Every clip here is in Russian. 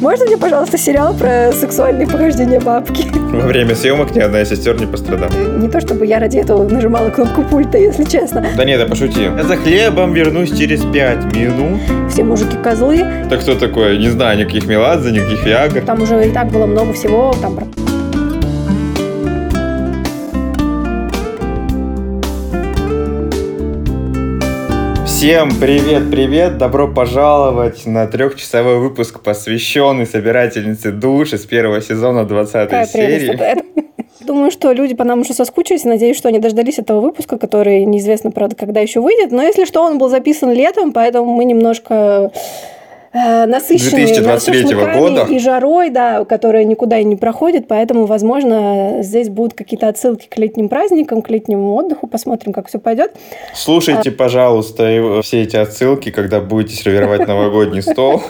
Можно мне, пожалуйста, сериал про сексуальные похождения бабки? Во время съемок ни одна из сестер не пострадала. Не то чтобы я ради этого нажимала кнопку пульта, если честно. Да нет, я пошутил. Я за хлебом вернусь через 5 минут. Все мужики козлы. Так кто такой? Не знаю, никаких Меладзе, никаких Фиагр. Там уже и так было много всего, там про... Всем привет-привет! Добро пожаловать на 3-часовой выпуск, посвященный Собирательнице души с 1 сезона 20-й серии. Думаю, что люди по нам уже соскучились. Надеюсь, что они дождались этого выпуска, который неизвестно, правда, когда еще выйдет. Но если что, он был записан летом, поэтому мы немножко... насыщенные шашлыками и жарой, да, которая никуда и не проходит, поэтому, возможно, здесь будут какие-то отсылки к летним праздникам, к летнему отдыху, посмотрим, как все пойдет. Слушайте, пожалуйста, все эти отсылки, когда будете сервировать новогодний стол.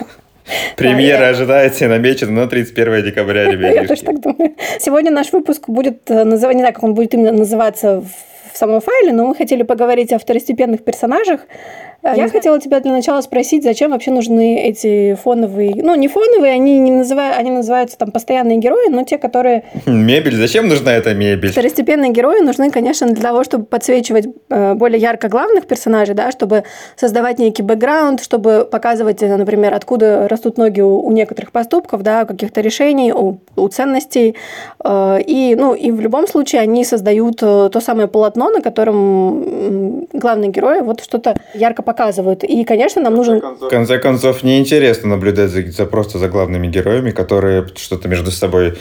Премьера ожидается и намечена на 31 декабря, ребята. Я тоже так думаю. Сегодня наш выпуск будет, не знаю, как он будет именно называться в самом файле, но мы хотели поговорить о второстепенных персонажах. Я хотела тебя для начала спросить, зачем вообще нужны эти фоновые... Ну, не фоновые, они, не называют, они называются там постоянные герои, но те, которые... Мебель? Зачем нужна эта мебель? Второстепенные герои нужны, конечно, для того, чтобы подсвечивать более ярко главных персонажей, да, чтобы создавать некий бэкграунд, чтобы показывать, например, откуда растут ноги у некоторых поступков, да, каких-то решений, у ценностей. И в любом случае они создают то самое полотно, на котором главные герои вот что-то ярко показывают. И, конечно, нам нужен... В конце концов, неинтересно наблюдать за главными героями, которые что-то между собой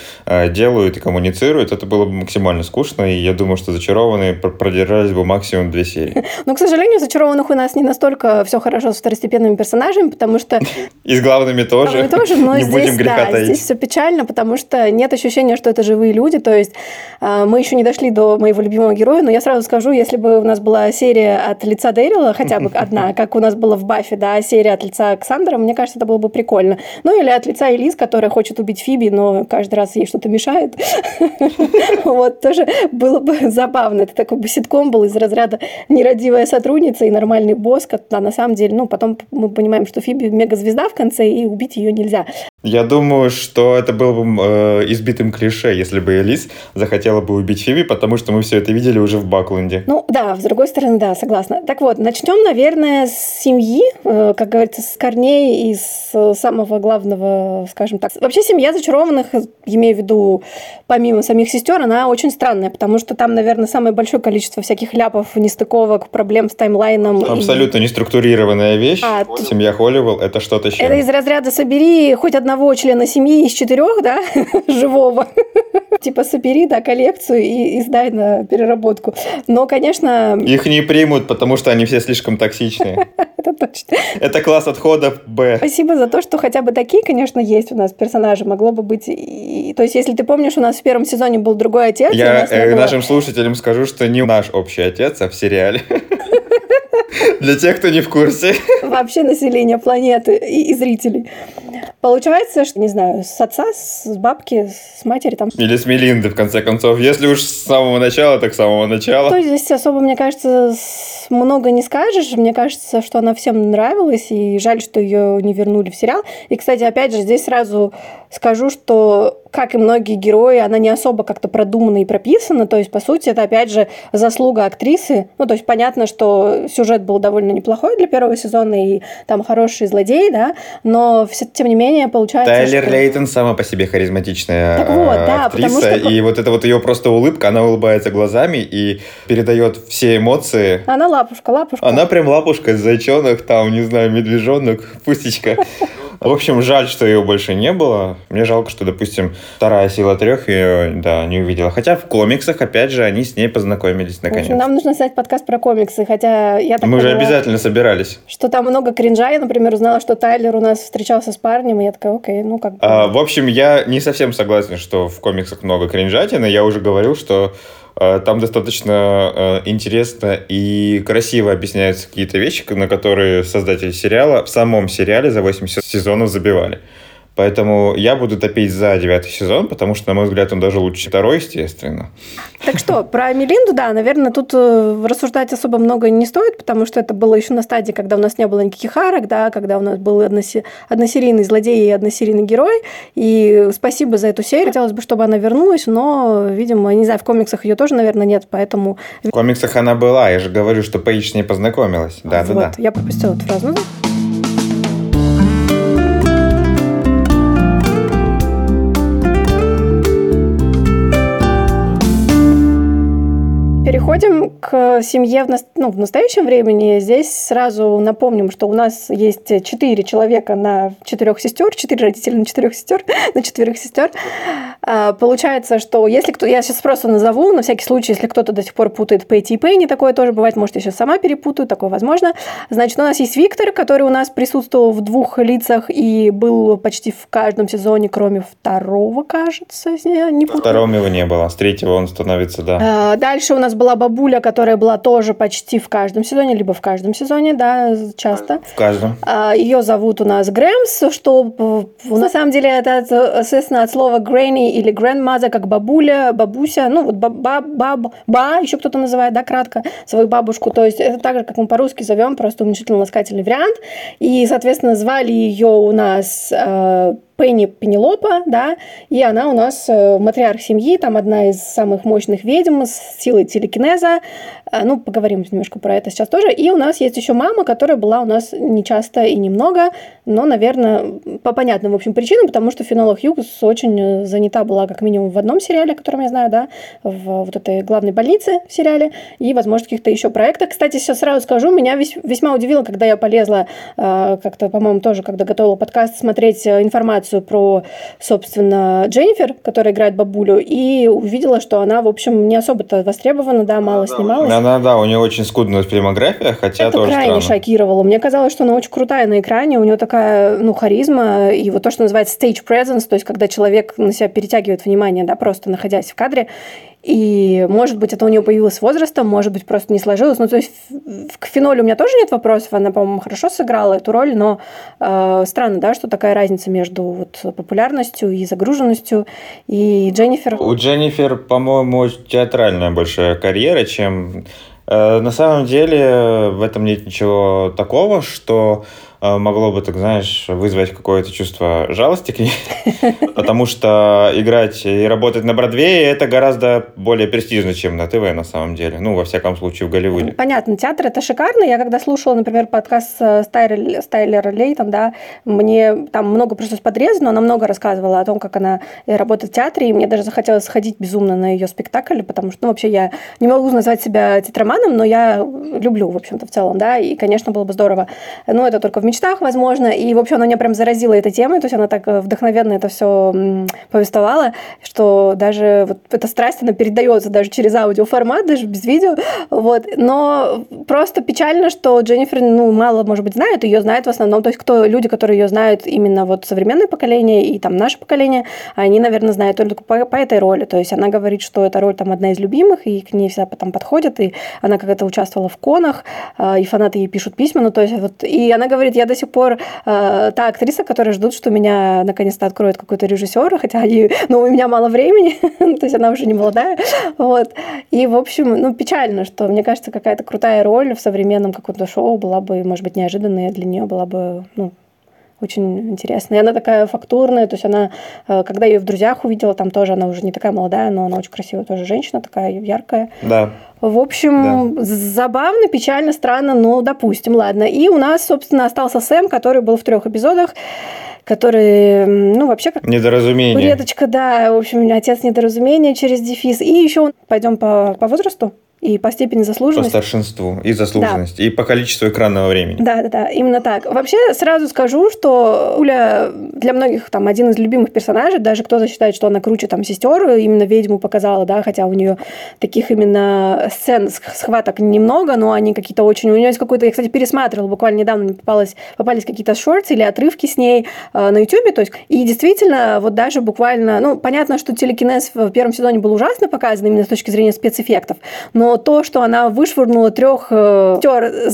делают и коммуницируют. Это было бы максимально скучно, и я думаю, что «Зачарованные» продержались бы максимум 2 серии. Но, к сожалению, «Зачарованных» у нас не настолько все хорошо с второстепенными персонажами, потому что... И с главными тоже. Не будем греха таить. Здесь все печально, потому что нет ощущения, что это живые люди. То есть мы еще не дошли до моего любимого героя, но я сразу скажу, если бы у нас была серия от лица Дэрила, хотя бы одна, как у нас было в Бафе, да, серия от лица Ксандера, мне кажется, это было бы прикольно. Ну, или от лица Элис, которая хочет убить Фиби, но каждый раз ей что-то мешает. Вот, тоже было бы забавно. Это такой бы ситком был из разряда «Нерадивая сотрудница» и «Нормальный босс». На самом деле, потом мы понимаем, что Фиби мегазвезда в конце, и убить ее нельзя. Я думаю, что это было бы избитым клише, если бы Элис захотела бы убить Фиби, потому что мы все это видели уже в Баклэнде. Ну, да, с другой стороны, да, согласна. Так вот, начнем, наверное, с семьи, как говорится, с корней и с самого главного, скажем так. Вообще семья зачарованных, имею в виду, помимо самих сестер, она очень странная, потому что там, наверное, самое большое количество всяких ляпов, нестыковок, проблем с таймлайном. Абсолютно неструктурированная вещь. Семья Холливэлл — это что-то еще. Это из разряда «собери хоть одного члена семьи из 4, да, живого». Типа собери, да, коллекцию и сдай на переработку. Но, конечно... Их не примут, потому что они все слишком токсичны. Это точно. Это класс отходов Б. Спасибо за то, что хотя бы такие, конечно, есть у нас персонажи. Могло бы быть... То есть, если ты помнишь, у нас в 1 сезоне был другой отец. Я нашим слушателям скажу, что не наш общий отец, а в сериале. Для тех, кто не в курсе. Вообще население планеты и зрителей. Получается, что, не знаю, с отца, с бабки, с матери там. Или с Мелинды, в конце концов. Если уж с самого начала, так с самого начала. То здесь особо, мне кажется, много не скажешь. Мне кажется, что она всем нравилась, и жаль, что ее не вернули в сериал. И, кстати, опять же, здесь сразу скажу, что... как и многие герои, она не особо как-то продумана и прописана, то есть, по сути, это, опять же, заслуга актрисы. Ну, то есть, понятно, что сюжет был довольно неплохой для 1 сезона, и там хороший злодей, да, но, тем не менее, получается... Тайлер что... Лейтон сама по себе харизматичная актриса, потому что... и вот эта вот ее просто улыбка, она улыбается глазами и передает все эмоции. Она лапушка. Она прям лапушка из «Зайчонок», там, не знаю, «Медвежонок», «Пустечка». В общем, жаль, что ее больше не было. Мне жалко, что, допустим, 2 сила 3 ее, да, не увидела. Хотя в комиксах, опять же, они с ней познакомились наконец. В общем, нам нужно снять подкаст про комиксы, хотя я так... Мы же обязательно собирались. Что там много кринжа. Я, например, узнала, что Тайлер у нас встречался с парнем, и я такая, окей, ну как бы... в общем, я не совсем согласен, что в комиксах много кринжатины. Я уже говорил, что там достаточно интересно и красиво объясняются какие-то вещи, на которые создатели сериала в самом сериале за 8 сезонов забивали. Поэтому я буду топить за 9-й сезон, потому что, на мой взгляд, он даже лучше 2-й, естественно. Так что, про Мелинду, да, наверное, тут рассуждать особо много не стоит, потому что это было еще на стадии, когда у нас не было никаких арок, да, когда у нас был односерийный злодей и односерийный герой. И спасибо за эту серию. Хотелось бы, чтобы она вернулась, но, видимо, не знаю, в комиксах ее тоже, наверное, нет, поэтому... В комиксах она была, я же говорю, что Пэйч с ней познакомилась. Да, вот, да, да. Я пропустила эту фразу. Переходим к семье в настоящем времени. Здесь сразу напомним, что у нас есть 4 человека на 4 сестер, 4 родителя на 4 сестер, на 4 сестер. Получается, что если кто... Я сейчас просто назову, на всякий случай, если кто-то до сих пор путает Пэйти и Пэйни, такое тоже бывает, может, я сейчас сама перепутаю, такое возможно. Значит, у нас есть Виктор, который у нас присутствовал в 2 лицах и был почти в каждом сезоне, кроме 2-го, кажется, если я не путаю. 2-го его не было, с 3-го он становится, да. Дальше у нас была бабуля, которая была тоже почти в каждом сезоне, либо в каждом сезоне, да, часто. В каждом. Ее зовут у нас Грэмс, что на самом деле это, соответственно, от слова granny или grandmother, как бабуля, бабуся, ну, вот баба, еще кто-то называет, да, кратко, свою бабушку, то есть это так же, как мы по-русски зовем, просто уменьшительно-ласкательный вариант, и, соответственно, звали ее у нас... Пенни Пенелопа, да, и она у нас матриарх семьи, там одна из самых мощных ведьм с силой телекинеза. Ну, поговорим немножко про это сейчас тоже. И у нас есть еще мама, которая была у нас нечасто и немного, но, наверное, по понятным, в общем, причинам, потому что Финола Хьюз очень занята была, как минимум, в одном сериале, о котором я знаю, да, в вот этой главной больнице в сериале, и, возможно, в каких-то еще проектах. Кстати, сейчас сразу скажу, меня весьма удивило, когда я полезла как-то, по-моему, тоже, когда готовила подкаст, смотреть информацию про, собственно, Дженнифер, которая играет бабулю, и увидела, что она, в общем, не особо-то востребована, да, мало снималась. Да, у нее очень скудная фильмография, хотя это тоже крайне странно. Шокировало. Мне казалось, что она очень крутая на экране, у нее такая, ну, харизма, и вот то, что называется stage presence, то есть когда человек на себя перетягивает внимание, да, просто находясь в кадре. И, может быть, это у нее появилось с возрастом, может быть, просто не сложилось. Ну, то есть, к Финоле у меня тоже нет вопросов. Она, по-моему, хорошо сыграла эту роль, но странно, да, что такая разница между вот, популярностью и загруженностью. И Дженнифер... У Дженнифер, по-моему, театральная большая карьера, чем... На самом деле, в этом нет ничего такого, что... могло бы, так знаешь, вызвать какое-то чувство жалости к ней, потому что играть и работать на Бродвее это гораздо более престижно, чем на ТВ, на самом деле. Ну, во всяком случае, в Голливуде. Понятно, театр это шикарно. Я когда слушала, например, подкаст Стайлера Лей, там, да, мне там много пришлось подрезать, но она много рассказывала о том, как она работает в театре, и мне даже захотелось сходить безумно на ее спектакль, потому что, ну, вообще, я не могу назвать себя театроманом, но я люблю, в общем-то, в целом, да, и, конечно, было бы здорово. Но это только в мечтах, возможно, и, в общем, она меня прям заразила этой темой, то есть она так вдохновенно это все повествовала, что даже вот эта страсть, она передается даже через аудиоформат, даже без видео, вот, но просто печально, что Дженнифер, ну, мало, может быть, знает, ее знают в основном, то есть люди, которые ее знают именно вот современное поколение и там наше поколение, они, наверное, знают только по этой роли, то есть она говорит, что эта роль там одна из любимых, и к ней всегда там подходят, и она как-то участвовала в конах, и фанаты ей пишут письма, ну, то есть вот, и она говорит, я до сих пор та актриса, которая ждут, что меня наконец-то откроет какой-то режиссер, хотя у меня мало времени, то есть она уже не молодая. Вот. И, в общем, ну, печально, что, мне кажется, какая-то крутая роль в современном каком-то шоу была бы, может быть, неожиданная для нее, была бы, ну, очень интересная. И она такая фактурная, то есть она, когда ее в «Друзьях» увидела, там тоже она уже не такая молодая, но она очень красивая тоже женщина, такая яркая. Да. В общем, да. Забавно, печально, странно, но допустим, ладно. И у нас, собственно, остался Сэм, который был в 3 эпизодах, который, ну, вообще как... Недоразумение. Редочка, да, в общем, отец недоразумения через дефис. И еще он... Пойдем по возрасту? И по степени заслуженности. По старшинству и заслуженности. Да. И по количеству экранного времени. Да, именно так. Вообще, сразу скажу, что Уля для многих там один из любимых персонажей. Даже кто-то считает, что она круче там сестер. Именно ведьму показала, да, хотя у нее таких именно сцен, схваток немного, но они какие-то очень... У нее есть какой-то... Я, кстати, пересматривала буквально недавно, мне попались какие-то шортсы или отрывки с ней на Ютубе. То есть, и действительно, вот даже буквально... Ну, понятно, что телекинез в 1 сезоне был ужасно показан именно с точки зрения спецэффектов, но но то, что она вышвырнула 3 сестер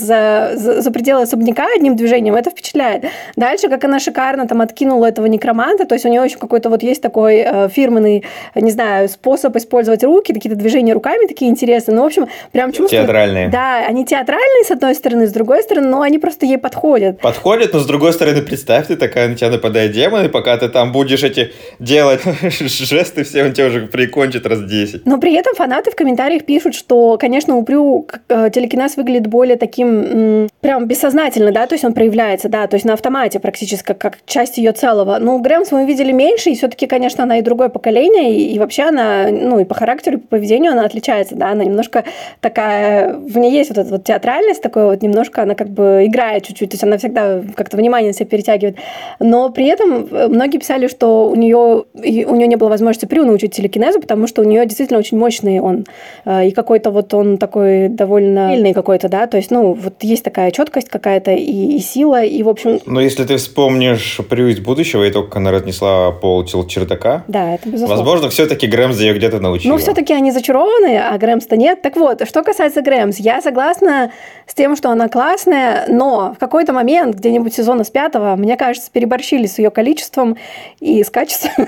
за пределы особняка одним движением, это впечатляет. Дальше, как она шикарно там откинула этого некроманта, то есть у нее еще какой-то вот есть такой фирменный, не знаю, способ использовать руки, какие-то движения руками такие интересные, ну, в общем, прям чувствую. Театральные. Да, они театральные, с одной стороны, с другой стороны, но они просто ей подходят. Подходят, но с другой стороны, представь, ты такая, на тебя нападает демон, и пока ты там будешь эти делать жесты все, он тебя уже прикончит раз 10. Но при этом фанаты в комментариях пишут, что, конечно, у Прю телекинез выглядит более таким, прям бессознательно, да, то есть он проявляется, да, то есть на автомате практически, как часть ее целого. Но Грэмс мы видели меньше, и все-таки, конечно, она и другое поколение, и вообще она, ну, и по характеру, и по поведению она отличается, да, она немножко такая, в ней есть вот эта вот театральность, такой вот немножко она как бы играет чуть-чуть, то есть она всегда как-то внимание на себя перетягивает. Но при этом многие писали, что у нее не было возможности Прю научить телекинезу, потому что у нее действительно очень мощный он, и какой-то вот он такой довольно сильный какой-то, да, то есть, ну, вот есть такая четкость какая-то и сила, и в общем... Но если ты вспомнишь Прю из будущего, и только как она разнесла пол чердака, да, это безусловно. Возможно, все-таки Грэмс ее где-то научила. Ну, все-таки они зачарованы, а Грэмс-то нет. Так вот, что касается Грэмс, я согласна с тем, что она классная, но в какой-то момент, где-нибудь сезона с 5-го, мне кажется, переборщили с ее количеством и с качеством,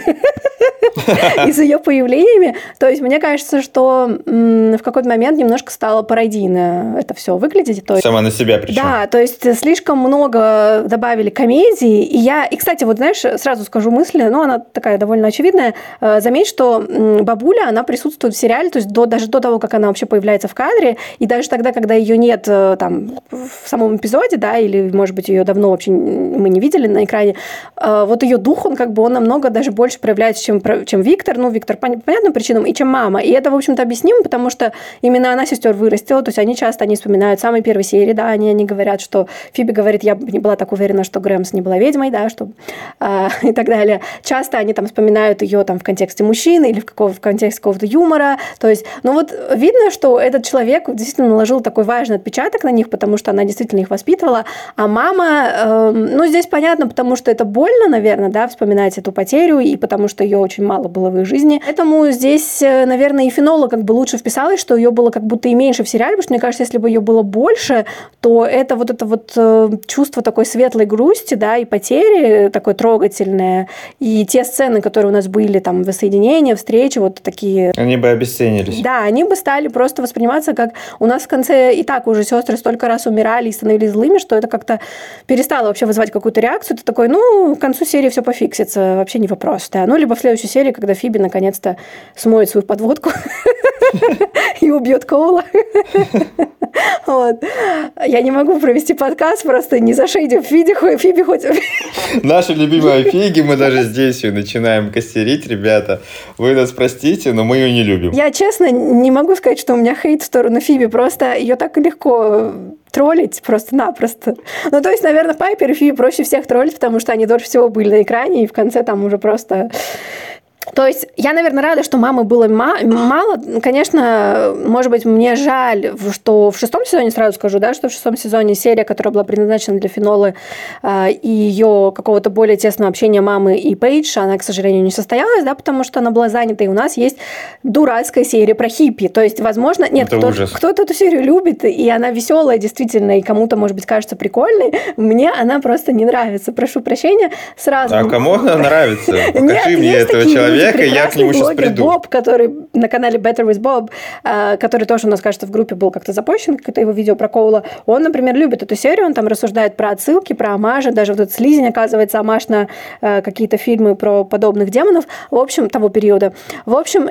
и с ее появлениями. То есть, мне кажется, что в какой-то момент немножко стало пародийно это все выглядеть. Сама на себя причем. Да, то есть, слишком много добавили комедии. И, кстати, вот знаешь, сразу скажу мысль, но она такая довольно очевидная. Заметь, что бабуля, она присутствует в сериале, то есть даже до того, как она вообще появляется в кадре, и даже тогда, когда ее нет там в самом эпизоде, да, или, может быть, ее давно вообще мы не видели на экране, вот ее дух, он как бы, он намного даже больше проявляется, чем Виктор, ну, Виктор по понятным причинам, и чем мама. И это, в общем-то, объяснимо, потому что именно она сестер вырастила, то есть они часто, они вспоминают самые первые серии, да, они говорят, что Фиби говорит, я не была так уверена, что Грэмс не была ведьмой, да, что и так далее. Часто они там вспоминают ее там в контексте мужчины или в контексте какого-то юмора, то есть, ну вот видно, что этот человек действительно наложил такой важный отпечаток на них, потому что она действительно их воспитывала, а мама, ну здесь понятно, потому что это больно, наверное, да, вспоминать эту потерю, и потому что ее очень мало было в их жизни, поэтому здесь, наверное, и Финола как бы лучше вписалась, что ее было как будто и меньше в сериале, потому что, мне кажется, если бы ее было больше, то это вот чувство такой светлой грусти, да, и потери, такое трогательное, и те сцены, которые у нас были, там, воссоединения, встречи, вот такие... Они бы обесценились. Да, они бы стали просто восприниматься как... У нас в конце и так уже сестры столько раз умирали и становились злыми, что это как-то перестало вообще вызывать какую-то реакцию. Ты такой, ну, к концу серии все пофиксится, вообще не вопрос, да. Ну, либо в следующей серии, когда Фиби наконец-то смоет свою подводку и убьет Коула. Вот. Я не могу провести подкаст, просто не зашейдим Фиби хоть... Наша любимая Фиги, мы даже здесь ее начинаем костерить, ребята. Вы нас простите, но мы ее не любим. Я, честно, не могу сказать, что у меня хейт в сторону Фиби, просто ее так легко... троллить просто-напросто. Ну, то есть, наверное, Пайпер и Фиби проще всех троллить, потому что они дольше всего были на экране, и в конце там уже просто... То есть, я, наверное, рада, что мамы было мало. Конечно, может быть, мне жаль, что в 6-м сезоне, сразу скажу, да, что в 6-м сезоне серия, которая была предназначена для Финолы и ее какого-то более тесного общения мамы и Пэйдж, она, к сожалению, не состоялась, да, потому что она была занята, и у нас есть дурацкая серия про хиппи. То есть, возможно, нет, кто-то эту серию любит, и она веселая, действительно, и кому-то, может быть, кажется прикольной. Мне она просто не нравится. Прошу прощения, сразу. А кому она нравится? Покажи мне этого человека. Я к нему сейчас приду. Боб, который на канале Better with Bob, который тоже у нас, кажется, в группе был как-то запущен, какое-то его видео про Коула, он, например, любит эту серию, он там рассуждает про отсылки, про омажи, даже вот этот слизень, оказывается, омаж на какие-то фильмы про подобных демонов, в общем, того периода. В общем,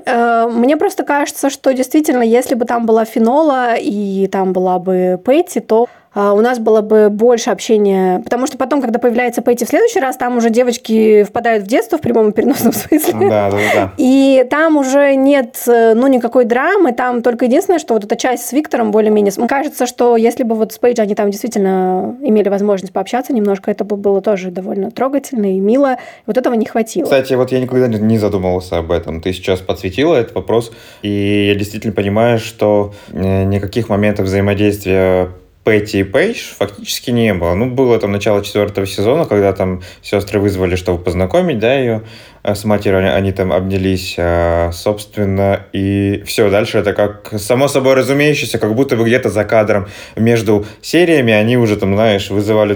мне просто кажется, что действительно, если бы там была Финола и там была бы Пэтти, то у нас было бы больше общения. Потому что потом, когда появляется Пэйти в следующий раз, там уже девочки впадают в детство в прямом и переносном смысле. Да. И там уже нет, ну, никакой драмы. Там только единственное, что вот эта часть с Виктором более-менее... Кажется, что если бы вот с Пэйджи они там действительно имели возможность пообщаться немножко, это бы было тоже довольно трогательно и мило. Вот этого не хватило. Кстати, вот я никогда не задумывался об этом. Ты сейчас подсветила этот вопрос, и я действительно понимаю, что никаких моментов взаимодействия Пэтти и Пейдж фактически не было. Ну, было там начало 4-го сезона, когда там сестры вызвали, чтобы познакомить, да, ее с матерью, они там обнялись, собственно, и все, дальше это как само собой разумеющееся, как будто бы где-то за кадром между сериями они уже там, знаешь, вызывали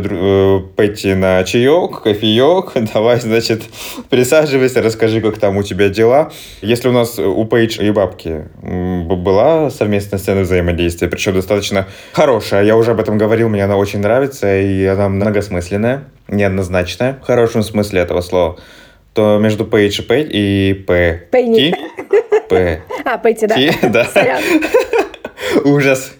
Пэтти на чаек, кофеек, давай, значит, присаживайся, расскажи, как там у тебя дела. Если у нас у Пейдж и бабки была совместная сцена взаимодействия, причем достаточно хорошая, я уже об этом говорил, мне она очень нравится, и она многосмысленная, неоднозначная, в хорошем смысле этого слова, то между Пейдж и Пэйни Пэйни. Пэйти, да. Ужас.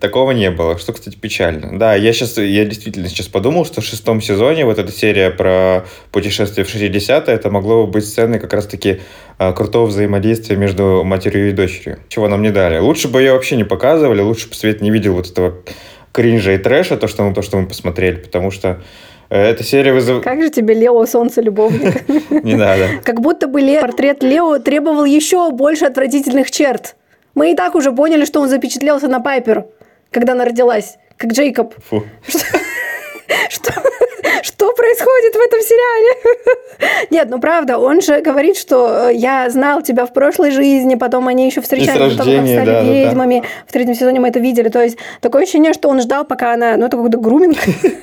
Такого не было, что, кстати, печально. Да, я действительно сейчас подумал, что в 6-м сезоне вот эта серия про путешествие в 60-е, это могло бы быть сценой как раз-таки крутого взаимодействия между матерью и дочерью, чего нам не дали. Лучше бы ее вообще не показывали, лучше бы свет не видел вот этого кринжа и трэша, то, что мы посмотрели, потому что эта серия вызывает... Как же тебе Лео, солнце-любовник? Не надо. Как будто бы портрет Лео требовал еще больше отвратительных черт. Мы и так уже поняли, что он запечатлелся на Пайпер, когда она родилась, как Джейкоб. Фу. Что происходит в этом сериале? Нет, ну правда, он же говорит, что я знал тебя в прошлой жизни, потом они еще встречались, потом они стали ведьмами. Да. В 3-м сезоне мы это видели. То есть такое ощущение, что он ждал, пока она... Ну, это какой-то груминг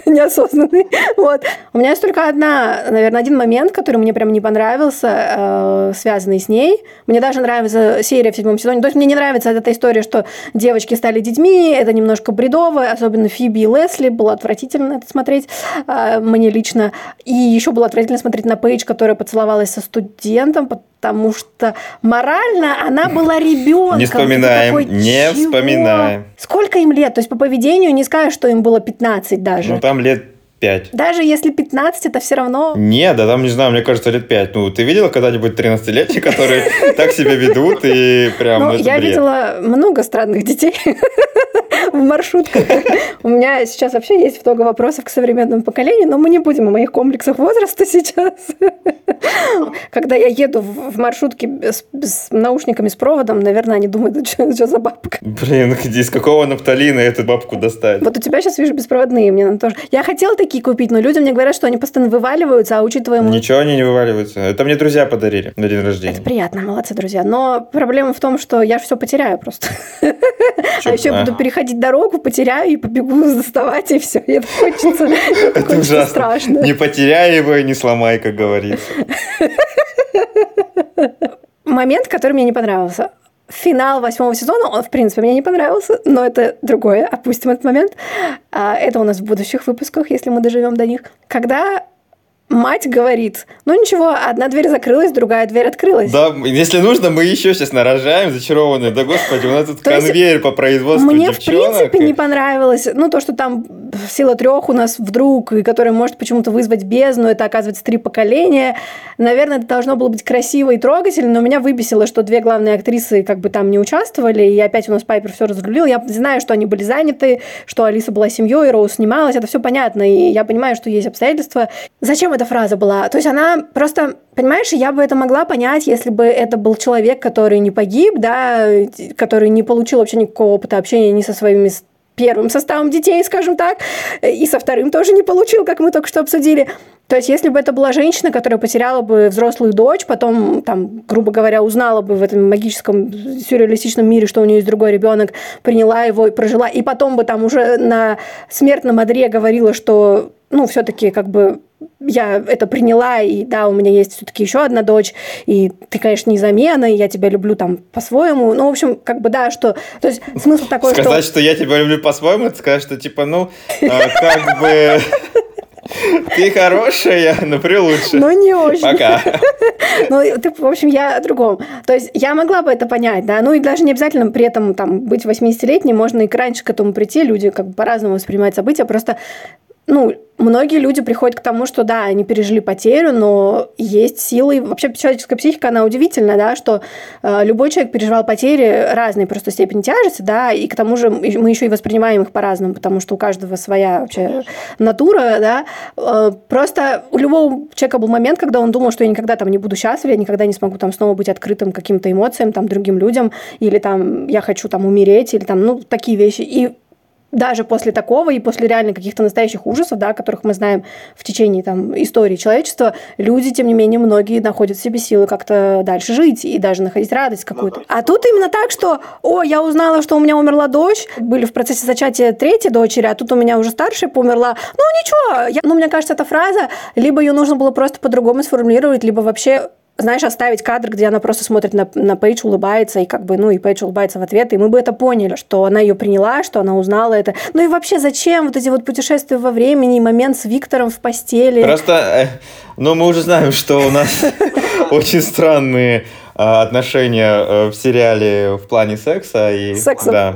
неосознанный. Вот. У меня есть только один момент, который мне прям не понравился, связанный с ней. Мне даже нравится серия в 7-м сезоне. То есть мне не нравится эта история, что девочки стали детьми, это немножко бредово, особенно Фиби и Лесли, было отвратительно это смотреть. Мне лично. И еще было отвратительно смотреть на Пейдж, которая поцеловалась со студентом, потому что морально она была ребенком. Не вспоминаем, вспоминаем. Сколько им лет? То есть по поведению не скажешь, что им было 15 даже. Ну, там лет 5. Даже если 15, это все равно... Не, да там, не знаю, мне кажется, лет 5. Ну, ты видела когда-нибудь 13-летних, которые так себя ведут и прям... Ну, я видела много странных детей в маршрутках. У меня сейчас вообще есть много вопросов к современному поколению, но мы не будем о моих комплексах возраста сейчас. Когда я еду в маршрутке с наушниками, с проводом, наверное, они думают, что за бабка. Блин, из какого нафталина эту бабку достать? Вот у тебя сейчас, вижу, беспроводные. Мне надо тоже. Я хотела такие купить, но люди мне говорят, что они постоянно вываливаются, а учитывая... Ничего они не вываливаются. Это мне друзья подарили на день рождения. Это приятно, молодцы, друзья. Но проблема в том, что я же все потеряю просто. А еще буду переходить дорогу, потеряю и побегу доставать, и все. И это хочется. Это ужасно. Страшно. Не потеряй его и не сломай, как говорится. Момент, который мне не понравился. Финал 8-го сезона, он, в принципе, мне не понравился, но это другое. Опустим этот момент. Это у нас в будущих выпусках, если мы доживем до них. Когда мать говорит, ну ничего, одна дверь закрылась, другая дверь открылась. Да, если нужно, мы еще сейчас нарожаем зачарованные. Да господи, у нас тут конвейер по производству мне девчонок. Мне в принципе не понравилось, ну то, что там сила 3 у нас вдруг, и которая может почему-то вызвать бездну, это оказывается 3 поколения. Наверное, это должно было быть красиво и трогательно, но меня выбесило, что 2 главные актрисы как бы там не участвовали, и опять у нас Пайпер все разгрулил. Я знаю, что они были заняты, что Алиса была семьей, Роуз снималась, это все понятно, и я понимаю, что есть обстоятельства. Зачем это фраза была? То есть она просто, понимаешь, я бы это могла понять, если бы это был человек, который не погиб, да, который не получил вообще никакого опыта общения ни со своими первым составом детей, скажем так, и со вторым тоже не получил, как мы только что обсудили. То есть, если бы это была женщина, которая потеряла бы взрослую дочь, потом, там, грубо говоря, узнала бы в этом магическом сюрреалистичном мире, что у нее есть другой ребенок, приняла его и прожила, и потом бы там уже на смертном одре говорила, что, ну, все-таки как бы я это приняла, и да, у меня есть все-таки еще одна дочь, и ты, конечно, не замена, и я тебя люблю там по-своему. Ну, в общем, как бы да, что... То есть смысл такой, что... Сказать, что я тебя люблю по-своему, это сказать, что типа, ну, как бы... Ты хорошая, но прилучше. Ну, не очень. Пока. Ну, ты, в общем, я о другом. То есть, я могла бы это понять, да, ну, и даже не обязательно при этом там быть 80-летней, можно и раньше к этому прийти, люди как бы по-разному воспринимают события, просто... ну, многие люди приходят к тому, что да, они пережили потерю, но есть силы. Вообще человеческая психика, она удивительна, да, что любой человек переживал потери разной просто степени тяжести, да, и к тому же мы еще и воспринимаем их по-разному, потому что у каждого своя вообще натура, да. Просто у любого человека был момент, когда он думал, что я никогда там не буду счастлив, я никогда не смогу там снова быть открытым каким-то эмоциям, там, другим людям, или там я хочу там умереть, или там, ну, такие вещи. И даже после такого и после реально каких-то настоящих ужасов, да, которых мы знаем в течение там, истории человечества, люди, тем не менее, многие находят в себе силы как-то дальше жить и даже находить радость какую-то. Ну, да. А тут именно так, что «О, я узнала, что у меня умерла дочь», были в процессе зачатия третьей дочери, а тут у меня уже старшая померла. Ну, ничего. Ну, мне кажется, эта фраза, либо ее нужно было просто по-другому сформулировать, либо вообще... знаешь, оставить кадр, где она просто смотрит на Пэйдж, улыбается, и как бы, ну, и Пэйдж улыбается в ответ, и мы бы это поняли, что она ее приняла, что она узнала это. Ну и вообще, зачем вот эти вот путешествия во времени и момент с Виктором в постели? Просто, ну, мы уже знаем, что у нас очень странные отношения в сериале в плане секса. Секса. Да.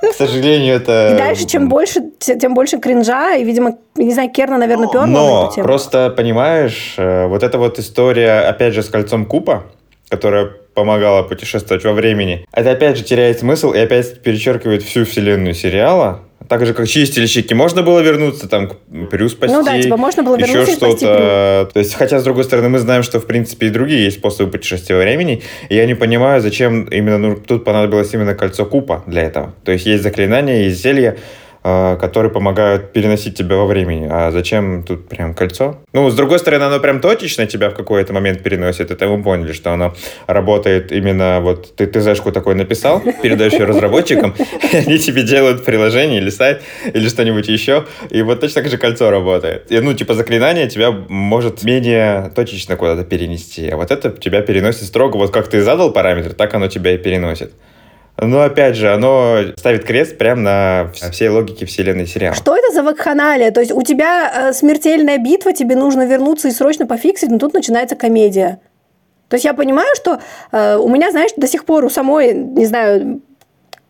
К сожалению, это... И дальше, чем больше, тем больше кринжа, и, видимо, не знаю, Керна, наверное, перла на эту тему. Но просто, понимаешь, вот эта вот история, опять же, с кольцом Купа, которая помогала путешествовать во времени, это, опять же, теряет смысл и опять перечеркивает всю вселенную сериала. Так же, как чистильщики, можно было вернуться там к Прю спасти, ну, да, типа, можно было еще что-то. То есть, хотя, с другой стороны, мы знаем, что, в принципе, и другие есть способы путешествия во времени, и я не понимаю, зачем именно тут понадобилось именно кольцо Купа для этого. То есть, есть заклинания, есть зелья, которые помогают переносить тебя во времени. А зачем тут прям кольцо? Ну, с другой стороны, оно прям точечно тебя в какой-то момент переносит. Это мы поняли, что оно работает именно вот... Ты Зашку такой написал, передаешь ее разработчикам, и они тебе делают приложение или сайт, или что-нибудь еще. И вот точно так же кольцо работает. И, ну, типа заклинание тебя может менее точечно куда-то перенести. А вот это тебя переносит строго. Вот как ты задал параметр, так оно тебя и переносит. Но, опять же, оно ставит крест прямо на всей логике вселенной сериала. Что это за вакханалия? То есть у тебя смертельная битва, тебе нужно вернуться и срочно пофиксить, но тут начинается комедия. То есть я понимаю, что у меня, знаешь, до сих пор у самой, не знаю...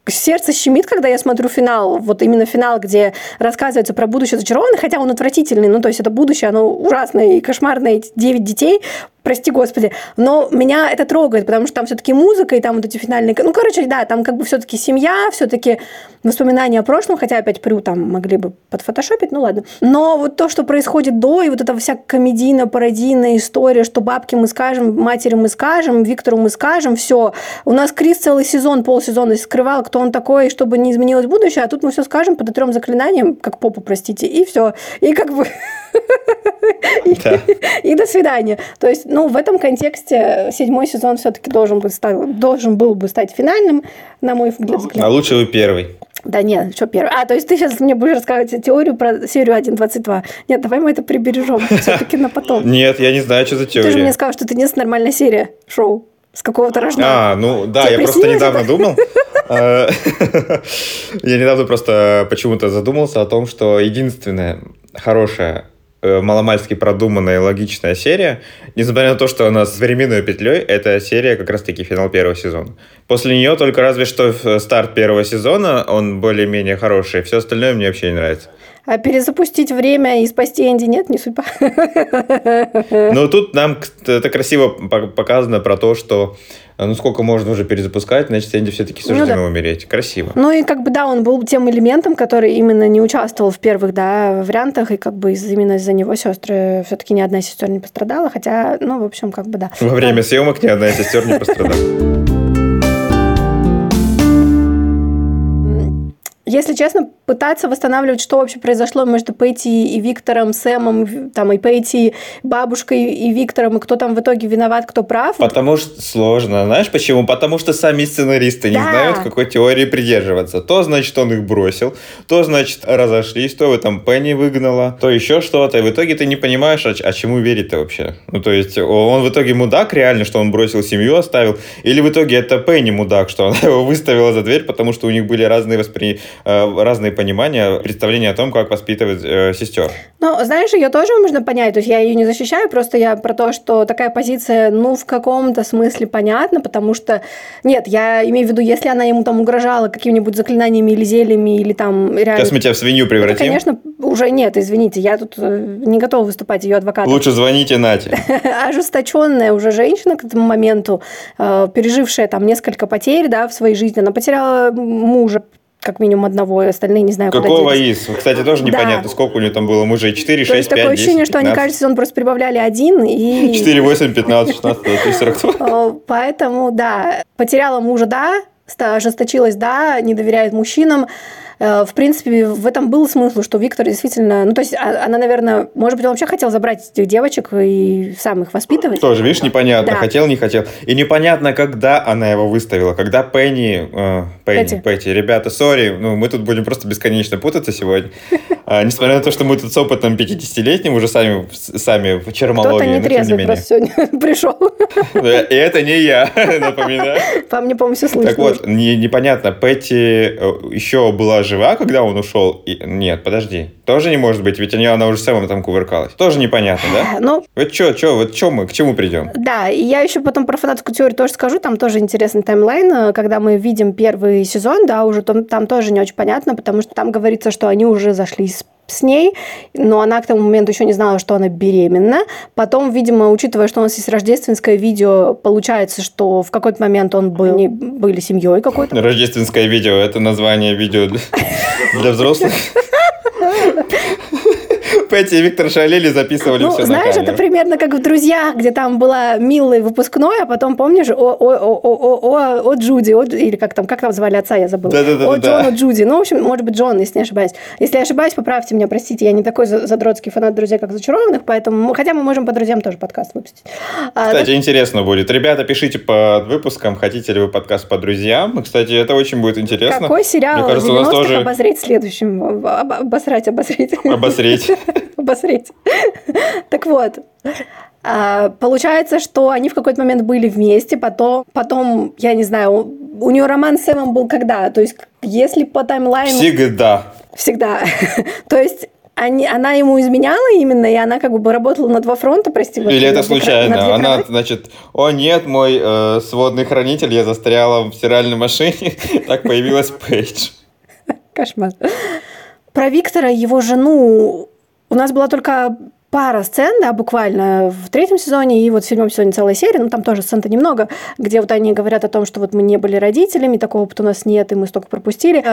Сердце щемит, когда я смотрю финал, вот именно финал, где рассказывается про будущее зачарованных, хотя он отвратительный, ну, то есть это будущее, оно ужасное и кошмарное, эти 9 детей, прости господи, но меня это трогает, потому что там все-таки музыка, и там вот эти финальные, ну, короче, да, там как бы все-таки семья, все-таки воспоминания о прошлом, хотя опять Прю там могли бы подфотошопить, ну, ладно, но вот то, что происходит до, и вот эта вся комедийно-пародийная история, что бабке мы скажем, матери мы скажем, Виктору мы скажем, все, у нас Крис целый сезон, полсезона скрывал, кто он такой, чтобы не изменилось будущее, а тут мы все скажем под трем заклинанием, как попу, простите, и все. И как бы... И до свидания. То есть, ну, в этом контексте седьмой сезон все-таки должен был бы стать финальным, на мой взгляд. А лучше бы первый. Да нет, что первый? А, то есть ты сейчас мне будешь рассказывать теорию про серию 1.22. Нет, давай мы это прибережем все-таки на потом. Нет, я не знаю, что за теория. Ты же мне сказал, что это не нормальная серия шоу. С какого-то рождения. А, ну да, я просто недавно думал. Я недавно просто почему-то задумался о том, что единственная хорошая, маломальски продуманная и логичная серия, несмотря на то, что она с временной петлей, это серия как раз-таки финал первого сезона. После нее только разве что старт первого сезона, он более-менее хороший, все остальное мне вообще не нравится. А перезапустить время и спасти Энди нет, не судьба. Ну, тут нам это красиво показано про то, что ну, сколько можно уже перезапускать, значит, Энди все-таки суждено умереть. Красиво. Ну, и как бы, да, он был тем элементом, который именно не участвовал в первых, да, вариантах, и как бы именно из-за него сестры, все-таки ни одна из сестер не пострадала, хотя, ну, в общем, как бы, да. Во время съемок ни одна из сестер не пострадала. Если честно, пытаться восстанавливать, что вообще произошло между Пэйти и Виктором, Сэмом, там, и Пэйти, бабушкой и Виктором, и кто там в итоге виноват, кто прав. Потому что сложно. Знаешь почему? Потому что сами сценаристы не знают, какой теории придерживаться. То, значит, он их бросил, то, значит, разошлись, то его там Пенни выгнала, то еще что-то. И в итоге ты не понимаешь, а чему верит-то вообще. Ну, то есть, он в итоге мудак реально, что он бросил семью, оставил. Или в итоге это Пенни мудак, что она его выставила за дверь, потому что у них были разные разные понимания, представления о том, как воспитывать сестер. Ну, знаешь, ее тоже можно понять, то есть я ее не защищаю, просто я про то, что такая позиция, ну, в каком-то смысле понятна, потому что, нет, я имею в виду, если она ему там угрожала какими-нибудь заклинаниями или зельями, или там реально... Сейчас мы тебя в свинью превратим. Это, конечно, уже нет, извините, я тут не готова выступать ее адвокатом. Лучше звоните Нате. Ожесточенная уже женщина к этому моменту, пережившая там несколько потерь, да, в своей жизни, она потеряла мужа, как минимум одного, и остальные не знаю, какого из. Кстати, тоже непонятно, сколько у него там было мужей. 4, 6, 5, 10, 15. То есть такое ощущение, что они, кажется, он просто прибавляли один и... 4, 8, 15, 16, 42. Поэтому, да, потеряла мужа, да, ожесточилась, да, не доверяет мужчинам. В принципе, в этом был смысл, что Виктор действительно... Ну, то есть, она, наверное... Может быть, он вообще хотел забрать этих девочек и сам их воспитывать? Тоже, видишь, непонятно. Да. Хотел, не хотел. И непонятно, когда она его выставила. Когда Пенни... Пэти. Ребята, сори, ну, мы тут будем просто бесконечно путаться сегодня. Несмотря на то, что мы тут с опытом 50-летним уже сами в чермологии. Кто-то не трезвый просто сегодня пришел. И это не я, напоминаю. По мне, по-моему, все слышно. Так вот, непонятно. Пэти еще была жива, когда он ушел? И... Нет, подожди. Тоже не может быть, ведь у нее она уже с Сэмом там кувыркалась. Тоже непонятно, да? Ну... Вот что мы, к чему придем? Да, и я еще потом про фанатскую теорию тоже скажу, там тоже интересный таймлайн, когда мы видим первый сезон, да, уже там тоже не очень понятно, потому что там говорится, что они уже зашли с ней, но она к тому моменту еще не знала, что она беременна. Потом, видимо, учитывая, что у нас есть рождественское видео, получается, что в какой-то момент они были семьей какой-то. Рождественское видео – это название видео для взрослых. Пэти и Виктор шалили, записывали все на камеру. Знаешь, это примерно как в «Друзьях», где там была милая выпускной, а потом, помнишь, о Джуди, или как там звали отца, я забыла. Да-да-да. О Джон, о Джуди. Ну, в общем, может быть, Джон, если не ошибаюсь. Если я ошибаюсь, поправьте меня, простите, я не такой задротский фанат «Друзей», как «Зачарованных», поэтому, хотя мы можем по «Друзьям» тоже подкаст выпустить. Кстати, интересно будет. Ребята, пишите под выпуском, хотите ли вы подкаст по «Друзьям». Кстати, это очень будет интересно. Какой сериал 90-х тоже... обозреть следующим? Обосреть. Так вот, получается, что они в какой-то момент были вместе, потом, я не знаю, у нее роман с Сэмом был когда? То есть, если по таймлайну... Всегда. То есть... Она ему изменяла именно, и она как бы работала на два фронта, прости. Или это случайно? Она, значит, о нет, мой сводный хранитель, я застряла в стиральной машине, так появилась Пейдж. Кошмар. Про Виктора и его жену у нас была только пара сцен, да, буквально в третьем сезоне, и вот в седьмом сезоне целая серия, но там тоже сцен-то немного, где вот они говорят о том, что вот мы не были родителями, такого опыта у нас нет, и мы столько пропустили.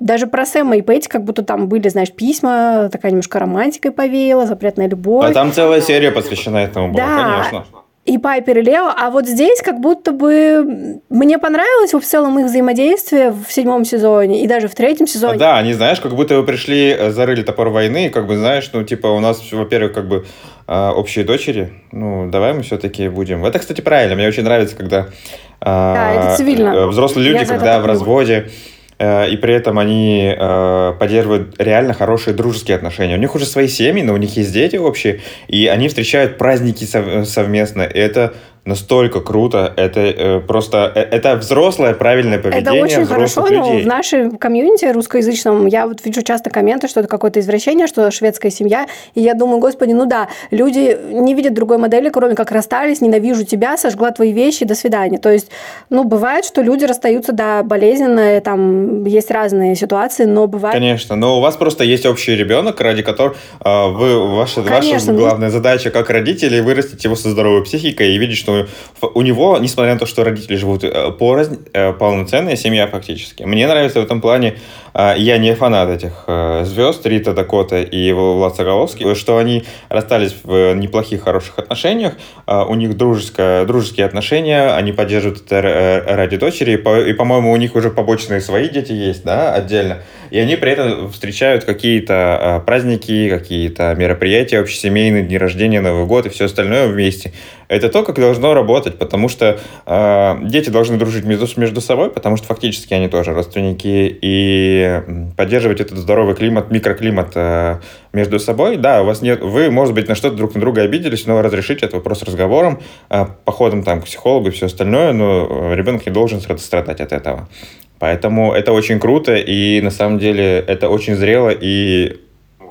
Даже про Сэма и Пэти как будто там были, знаешь, письма, такая немножко романтикой повеяла, запретная любовь. А там целая серия посвящена этому была, да. Конечно. И Пайпер, и Лео, а вот здесь как будто бы мне понравилось в целом их взаимодействие в седьмом сезоне и даже в третьем сезоне. Да, они, знаешь, как будто вы пришли, зарыли топор войны, и как бы, знаешь, ну, типа, у нас, во-первых, как бы общие дочери, ну, давай мы все-таки будем. Это, кстати, правильно, мне очень нравится, когда это цивильно. Взрослые люди, когда в разводе, и при этом они поддерживают реально хорошие дружеские отношения. У них уже свои семьи, но у них есть дети общие, и они встречают праздники совместно. И это настолько круто, это просто... Это взрослое правильное поведение взрослых людей. Это очень хорошо, но в нашей комьюнити русскоязычном я вот вижу часто комменты, что это какое-то извращение, что шведская семья, и я думаю, господи, ну да, люди не видят другой модели, кроме как расстались, ненавижу тебя, сожгла твои вещи, до свидания. То есть, ну, бывает, что люди расстаются, да, болезненно, там есть разные ситуации, но бывает... Конечно, но у вас просто есть общий ребенок, ради которого ваша главная задача как родителей вырастить его со здоровой психикой и видеть, что у него, несмотря на то, что родители живут порознь, полноценная семья фактически. Мне нравится в этом плане, я не фанат этих звезд, Рита Дакота и Влад Соколовский, что они расстались в неплохих, хороших отношениях, у них дружеские отношения, они поддерживают это ради дочери, и, по-моему, у них уже побочные свои дети есть, да, отдельно, и они при этом встречают какие-то праздники, какие-то мероприятия общесемейные, дни рождения, Новый год и все остальное вместе. Это то, как должно работать, потому что дети должны дружить между собой, потому что фактически они тоже родственники, и поддерживать этот здоровый климат, микроклимат между собой. Да, у вас нет, вы, может быть, на что-то друг на друга обиделись, но разрешите этот вопрос разговором, походом там, к психологу и все остальное, но ребенок не должен страдать от этого. Поэтому это очень круто, и на самом деле это очень зрело и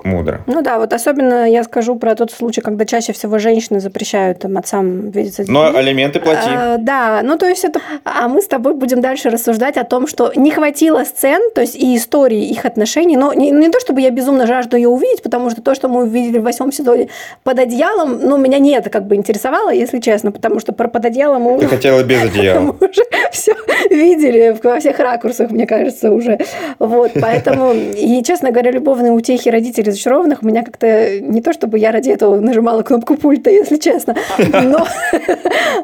мудро. Ну да, вот особенно я скажу про тот случай, когда чаще всего женщины запрещают там, отцам видеться с детьми. Но алименты плати. Да, ну то есть это... А мы с тобой будем дальше рассуждать о том, что не хватило сцен, то есть и истории их отношений, но не то, чтобы я безумно жажду ее увидеть, потому что то, что мы увидели в 8 сезоне под одеялом, ну меня не это как бы интересовало, если честно, потому что про под одеялом мы... Ты хотела без одеяла. Мы уже все видели во всех ракурсах, мне кажется, уже. Вот, поэтому, и честно говоря, любовные утехи родителей «Зачарованных» меня как-то... Не то, чтобы я ради этого нажимала кнопку пульта, если честно,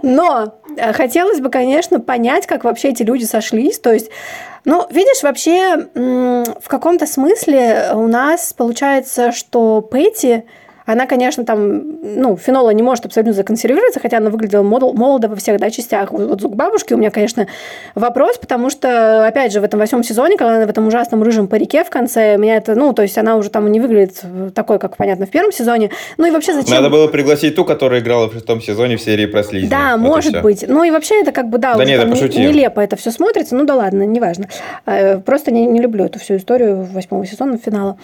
но хотелось бы, конечно, понять, как вообще эти люди сошлись. То есть, ну, видишь, вообще в каком-то смысле у нас получается, что Пэти... Она, конечно, там, ну, Финола не может абсолютно законсервироваться, хотя она выглядела молодо во всех, да, частях. Вот звук бабушки у меня, конечно, вопрос, потому что, опять же, в этом 8 сезоне, когда она в этом ужасном рыжем парике в конце, меня это, ну, то есть она уже там не выглядит такой, как, понятно, в первом сезоне. Ну, и вообще зачем... Надо было пригласить ту, которая играла в 6 сезоне в серии про слизни. Да, вот может быть. Ну, и вообще это как бы, да, да уже, нет, там, нелепо это все смотрится. Ну, да ладно, неважно. Просто не люблю эту всю историю 8 сезона финала.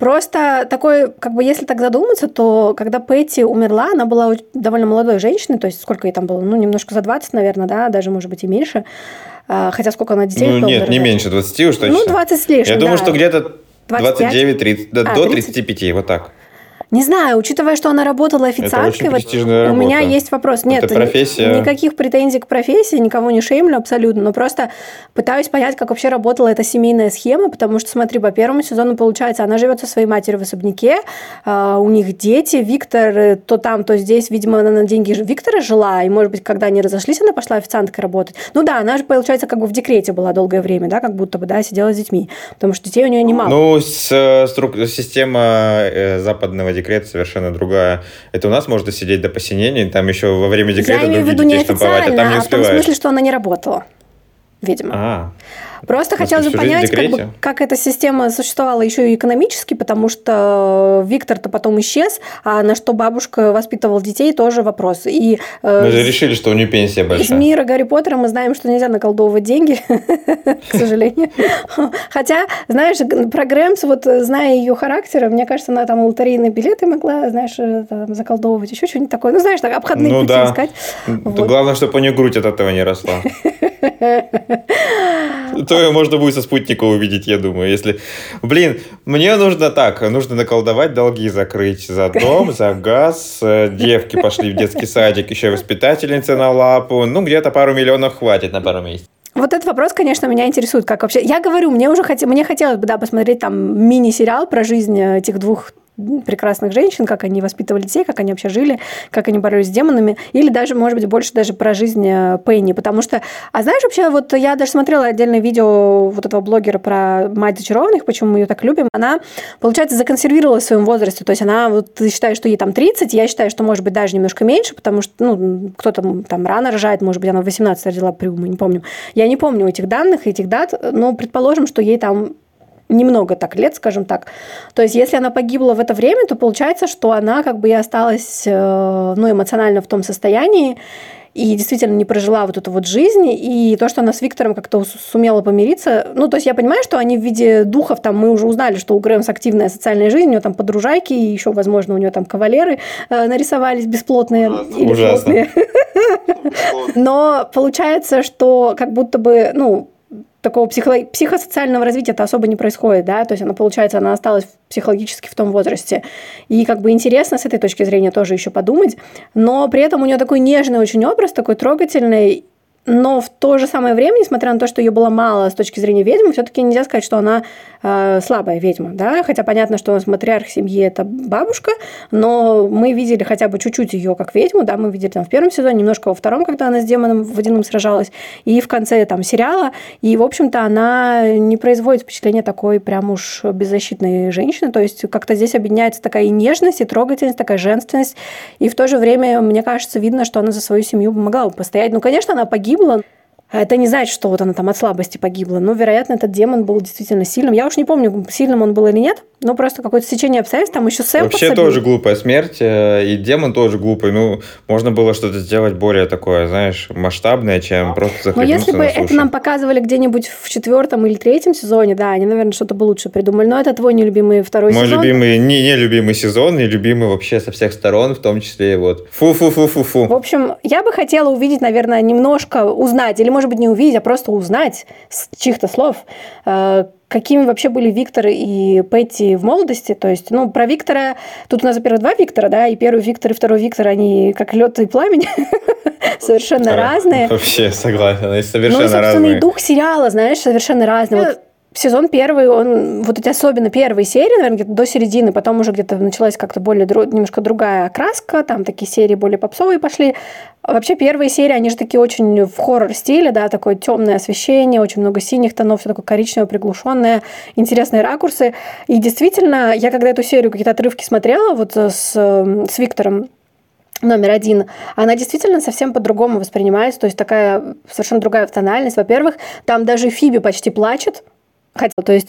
Просто такой, как бы, если так задуматься, то когда Пэти умерла, она была довольно молодой женщиной, то есть сколько ей там было? Ну, немножко за 20, наверное, да, даже, может быть, и меньше. Хотя сколько она детей... Ну, нет, не меньше 20 уж точно. Ну, 20 с лишним, да. Я думаю, что где-то 29-30, до 35, вот так. Не знаю, учитывая, что она работала официанткой, вот у меня есть вопрос. Нет, это профессия. Никаких претензий к профессии, никого не шеймлю абсолютно, но просто пытаюсь понять, как вообще работала эта семейная схема, потому что, смотри, по первому сезону, получается, она живет со своей матерью в особняке, у них дети, Виктор то там, то здесь, видимо, она на деньги Виктора жила, и, может быть, когда они разошлись, она пошла официанткой работать. Ну да, она же, получается, как бы в декрете была долгое время, да, как будто бы, да, сидела с детьми, потому что детей у нее немало. Ну, система западного декрет совершенно другая. Это у нас можно сидеть до посинения, там еще во время декрета другие детей штамповать, а там не успеваешь. Я имею в виду не официально, а в том смысле, что она не работала, видимо. Просто хотелось бы понять, как эта система существовала еще и экономически, потому что Виктор-то потом исчез, а на что бабушка воспитывала детей, тоже вопрос. И, мы же решили, что у нее пенсия большая. Из мира Гарри Поттера мы знаем, что нельзя наколдовывать деньги, к сожалению. Хотя, знаешь, про Грэмс, вот зная ее характер, мне кажется, она там лотерейные билеты могла, знаешь, заколдовывать, еще что-нибудь такое. Ну, знаешь, так обходные пути искать. Главное, чтобы у нее грудь от этого не росла. То ее можно будет со спутника увидеть, я думаю. Если, блин, мне нужно так, нужно наколдовать, долги закрыть за дом, за газ, девки пошли в детский садик, еще воспитательница на лапу, ну где-то пару миллионов хватит на пару месяцев. Вот этот вопрос, конечно, меня интересует, как вообще. Я говорю, мне хотелось бы, да, посмотреть там мини-сериал про жизнь этих двух прекрасных женщин, как они воспитывали детей, как они вообще жили, как они боролись с демонами, или даже, может быть, больше даже про жизнь Пенни, потому что, а знаешь, вообще, вот я даже смотрела отдельное видео вот этого блогера про мать зачарованных, почему мы ее так любим, она, получается, законсервировалась в своем возрасте, то есть она, вот ты считаешь, что ей там 30, я считаю, что, может быть, даже немножко меньше, потому что, ну, кто-то там рано рожает, может быть, она в 18 родила Прю, мы не помним, я не помню этих данных, этих дат, но предположим, что ей там немного так лет, скажем так. То есть, если она погибла в это время, то получается, что она как бы и осталась, ну, эмоционально в том состоянии, и действительно не прожила вот эту вот жизнь, и то, что она с Виктором как-то сумела помириться. Ну, то есть я понимаю, что они в виде духов, там, мы уже узнали, что у Грэмс активная социальная жизнь, у нее там подружайки, и еще, возможно, у нее там кавалеры нарисовались бесплотные. Или плотные. Но получается, что как будто бы, ну, такого психосоциального развития-то особо не происходит, да, то есть она, получается, она осталась психологически в том возрасте. И как бы интересно с этой точки зрения тоже еще подумать, но при этом у нее такой нежный очень образ, такой трогательный, но в то же самое время, несмотря на то, что ее было мало с точки зрения ведьмы, все-таки нельзя сказать, что она слабая ведьма, да, хотя понятно, что у нас матриарх семьи – это бабушка, но мы видели хотя бы чуть-чуть ее как ведьму, да, мы видели там в первом сезоне, немножко во втором, когда она с демоном водяным сражалась, и в конце там сериала, и, в общем-то, она не производит впечатление такой прям уж беззащитной женщины, то есть как-то здесь объединяется такая и нежность, и трогательность, такая женственность, и в то же время, мне кажется, видно, что она за свою семью помогла бы постоять, ну, конечно, она погибла, Это не значит, что вот она там от слабости погибла, но, вероятно, этот демон был действительно сильным. Я уж не помню, сильным он был или нет, но просто какое-то стечение обстоятельств, там еще Сэм подсобил. Вообще тоже глупая смерть, и демон тоже глупый. Ну, можно было что-то сделать более такое, знаешь, масштабное, чем просто захлебнуться. Но если бы это нам показывали где-нибудь в 4-м или 3-м сезоне, да, они, наверное, что-то бы лучше придумали. Но это твой нелюбимый второй сезон. Мой любимый, нелюбимый сезон, и любимый вообще со всех сторон, в том числе и вот. Фу-фу-фу-фу-фу. В общем, я бы хотела увидеть, наверное, немножко узнать, или, может быть, не увидеть, а просто узнать с чьих-то слов, какими вообще были Виктор и Пэтти в молодости. То есть, ну, про Виктора... Тут у нас, во-первых, два Виктора, да, и первый Виктор, и второй Виктор, они как лед и пламень, совершенно разные. Вообще, согласен, они совершенно разные. Ну, собственно, и дух сериала, знаешь, совершенно разный. Вот сезон первый, он, вот эти особенно первые серии, наверное, где-то до середины, потом уже где-то началась как-то более немножко другая окраска, там такие серии более попсовые пошли. Вообще первые серии, они же такие очень в хоррор-стиле, да, такое темное освещение, очень много синих тонов, все такое коричневое, приглушенное, интересные ракурсы. И действительно, я когда эту серию, какие-то отрывки смотрела вот с Виктором, номер 1, она действительно совсем по-другому воспринимается, то есть такая совершенно другая тональность. Во-первых, там даже Фиби почти плачет. То есть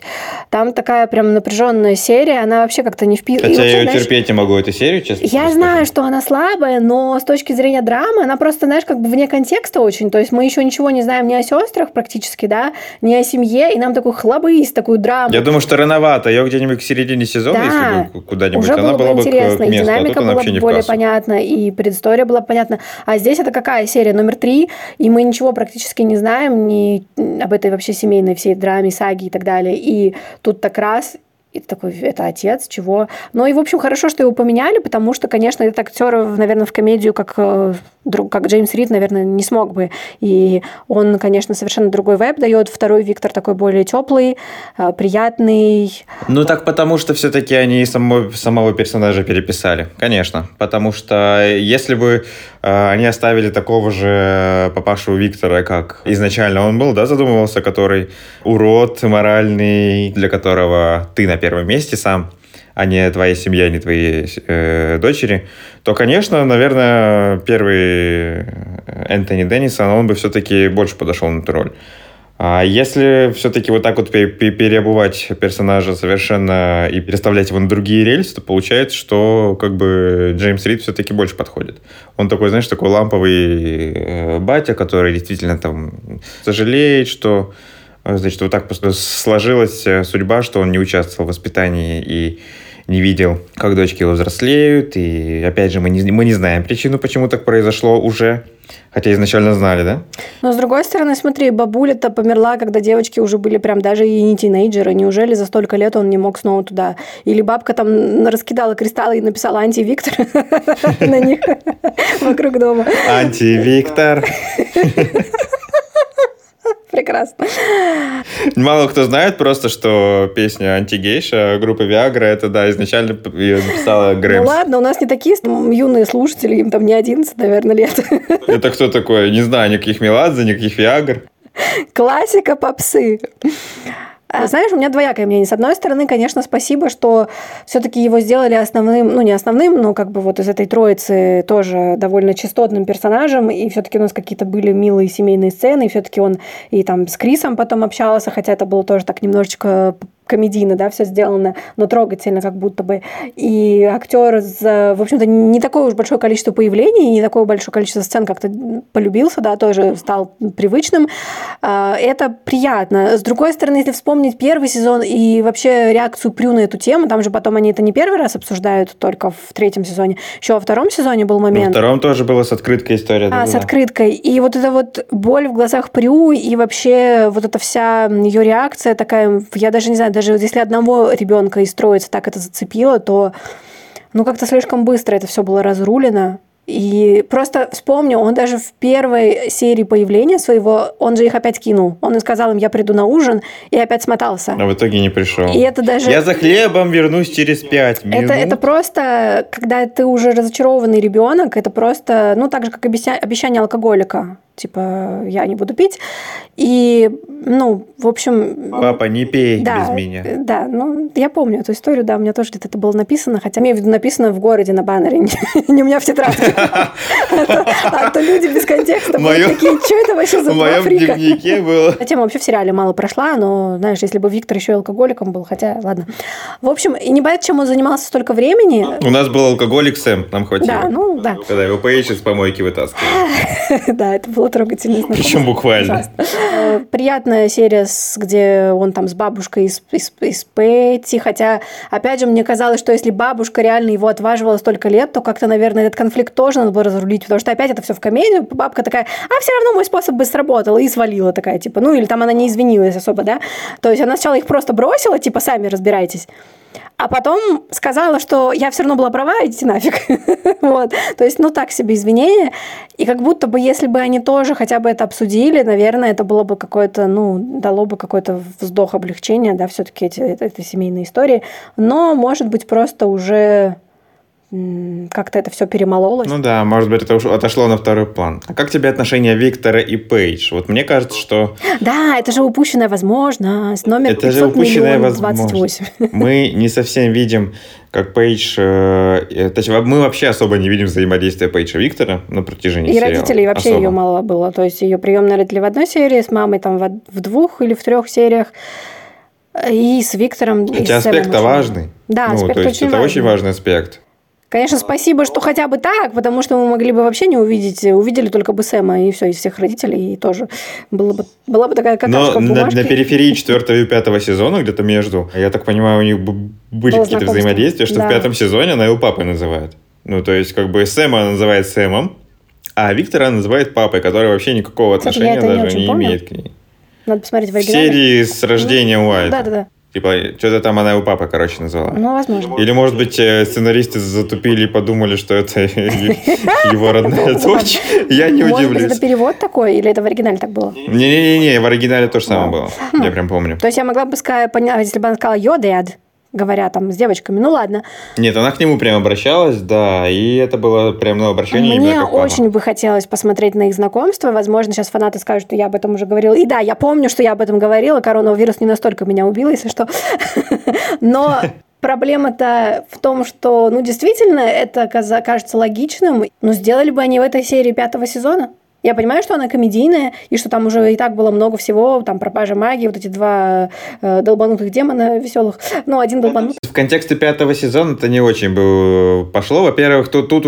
там такая прям напряженная серия, она вообще как-то не вписывается. Хотя я ее терпеть не могу, эту серию, честно. Я знаю, что она слабая, но с точки зрения драмы она просто, знаешь, как бы вне контекста очень. То есть мы еще ничего не знаем ни о сестрах практически, да, ни о семье, и нам такой хлобысь, такую драму. Я думаю, что рановато. Ее где-нибудь к середине сезона, да, если бы куда-нибудь, уже она была бы интересна, и динамика была бы более понятна, и предыстория была понятна. А здесь это какая серия? Номер 3, и мы ничего практически не знаем ни об этой вообще семейной всей драме, саге и так далее. И тут так раз, и такой, это отец, чего? Ну и, в общем, хорошо, что его поменяли, потому что, конечно, этот актер, наверное, в комедию, как Джеймс Рид, наверное, не смог бы. И он, конечно, совершенно другой вайб дает. Второй Виктор такой более теплый, приятный. Ну так потому, что все-таки они самого персонажа переписали. Конечно. Потому что если бы они оставили такого же папашу Виктора, как изначально он был, да, задумывался, который урод моральный, для которого ты на первом месте сам, а не твоя семья, не твои дочери, то, конечно, наверное, первый Энтони Деннисон, он бы все-таки больше подошел на эту роль. А если все-таки вот так вот переобувать персонажа совершенно и переставлять его на другие рельсы, то получается, что как бы Джеймс Рид все-таки больше подходит. Он такой, знаешь, такой ламповый батя, который действительно там сожалеет, что, значит, вот так сложилась судьба, что он не участвовал в воспитании и не видел, как дочки его взрослеют. И опять же, мы не знаем причину, почему так произошло уже. Хотя изначально знали, да? Но, с другой стороны, смотри, бабуля-то померла, когда девочки уже были прям даже и не тинейджеры. Неужели за столько лет он не мог снова туда? Или бабка там раскидала кристаллы и написала «Анти-Виктор» на них вокруг дома. «Анти-Виктор». Прекрасно. Мало кто знает просто, что песня «Антигейша» группы Виагра, это, да, изначально ее написала Грэмс. Ну ладно, у нас не такие юные слушатели, им там не 11, наверное, лет. Это кто такой? Не знаю, никаких Меладзе, никаких Фиагр. Классика попсы. Знаешь, у меня двоякое мнение. С одной стороны, конечно, спасибо, что все-таки его сделали основным, ну, не основным, но как бы вот из этой троицы тоже довольно частотным персонажем, и все-таки у нас какие-то были милые семейные сцены, и все-таки он и там с Крисом потом общался, хотя это было тоже так немножечко комедийно, да, все сделано, но трогательно как будто бы. И актер, в общем-то, не такое уж большое количество появлений, не такое большое количество сцен как-то полюбился, да, тоже стал привычным. Это приятно. С другой стороны, если вспомнить первый сезон и вообще реакцию Прю на эту тему, там же потом они это не первый раз обсуждают, только в 3-м сезоне. Еще во 2-м сезоне был момент. Во 2-м тоже была с открыткой история. С открыткой. И вот эта вот боль в глазах Прю, и вообще вот эта вся ее реакция такая, я даже не знаю, даже если одного ребенка из троицы так это зацепило, то ну как-то слишком быстро это все было разрулено. И просто вспомню, он даже в первой серии появления своего, он же их опять кинул. Он и сказал им, я приду на ужин, и опять смотался. А в итоге не пришел. И это даже... Я за хлебом вернусь через 5 минут. Это просто, когда ты уже разочарованный ребенок, это просто, ну так же, как обещание алкоголика. типа, я не буду пить. И, ну, в общем... Папа, не пей без меня. Да, ну, я помню эту историю, да, у меня тоже где-то это было написано, хотя, имею в виду, написано в городе на баннере, не у меня в тетрадке. А то люди без контекста были такие, что это вообще за два фрика? В моем дневнике было. Тема вообще в сериале мало прошла, но, знаешь, если бы Виктор еще и алкоголиком был, хотя, ладно. В общем, не понятно, чем он занимался столько времени. У нас был алкоголик Сэм, нам хватило. Да, ну, да. Когда его Пэйч из помойки вытаскивал. Да, это было трогательно. Причем буквально. Приятная серия, где он там с бабушкой из Пэти, хотя, опять же, мне казалось, что если бабушка реально его отваживала столько лет, то как-то, наверное, этот конфликт тоже надо было разрулить, потому что опять это все в комедию, бабка такая, а все равно мой способ бы сработал, и свалила такая, типа, ну, или там она не извинилась особо, да, то есть она сначала их просто бросила, типа, сами разбирайтесь, а потом сказала, что я все равно была права, идите нафиг. Вот. То есть, ну, так себе извинения. И как будто бы, если бы они тоже хотя бы это обсудили, наверное, это было бы какое-то, ну, дало бы какой-то вздох облегчения, да, все-таки эти семейные истории. Но, может быть, просто уже как-то это все перемололось. Ну да, может быть, это уж отошло на второй план. А как тебе отношения Виктора и Пейдж? Вот мне кажется, что... Да, это же упущенная возможность. Номер 500 миллионов 28. Мы не совсем видим, как Пейдж... Точнее, мы вообще особо не видим взаимодействия Пейджа и Виктора на протяжении сериала. И родителей вообще особо. Ее мало было. То есть ее приемные родители в одной серии, с мамой там в двух или в трех сериях. И с Виктором... Хотя аспект важный. Да, ну, аспект то есть очень это важный. Очень важный аспект. Конечно, спасибо, что хотя бы так, потому что мы могли бы вообще не увидеть, увидели только бы Сэма и все, из всех родителей, и тоже была бы такая какашка в бумажке. Но на периферии 4 и 5 сезона, где-то между, я так понимаю, у них были какие-то взаимодействия, что да. В 5 сезоне она его папой называет. Ну, то есть, как бы Сэма она называет Сэмом, а Виктора она называет папой, который вообще никакого отношения даже не имеет к ней. Надо посмотреть в оригинале. В серии с рождением Уайта. Да-да-да. Типа, что-то там она его папа, короче, назвала. Ну, возможно. Или, может быть, сценаристы затупили и подумали, что это его родная дочь. Я не удивлюсь. Может быть, это перевод такой? Или это в оригинале так было? Не-не-не, в оригинале то же самое было. Я прям помню. То есть я могла бы понять, если бы она сказала «your dad», говоря там с девочками, ну ладно. Нет, она к нему прям обращалась, да, и это было прям на обращение. Мне очень бы хотелось посмотреть на их знакомство, возможно, сейчас фанаты скажут, что я об этом уже говорила, и да, я помню, что я об этом говорила, коронавирус не настолько меня убил, если что, но... Проблема-то в том, что, ну, действительно, это кажется логичным, но сделали бы они в этой серии 5 сезона. Я понимаю, что она комедийная, и что там уже и так было много всего, там пропажа магии, вот эти два долбанутых демона веселых, но один долбанутый. В контексте 5 сезона это не очень бы пошло. Во-первых, тут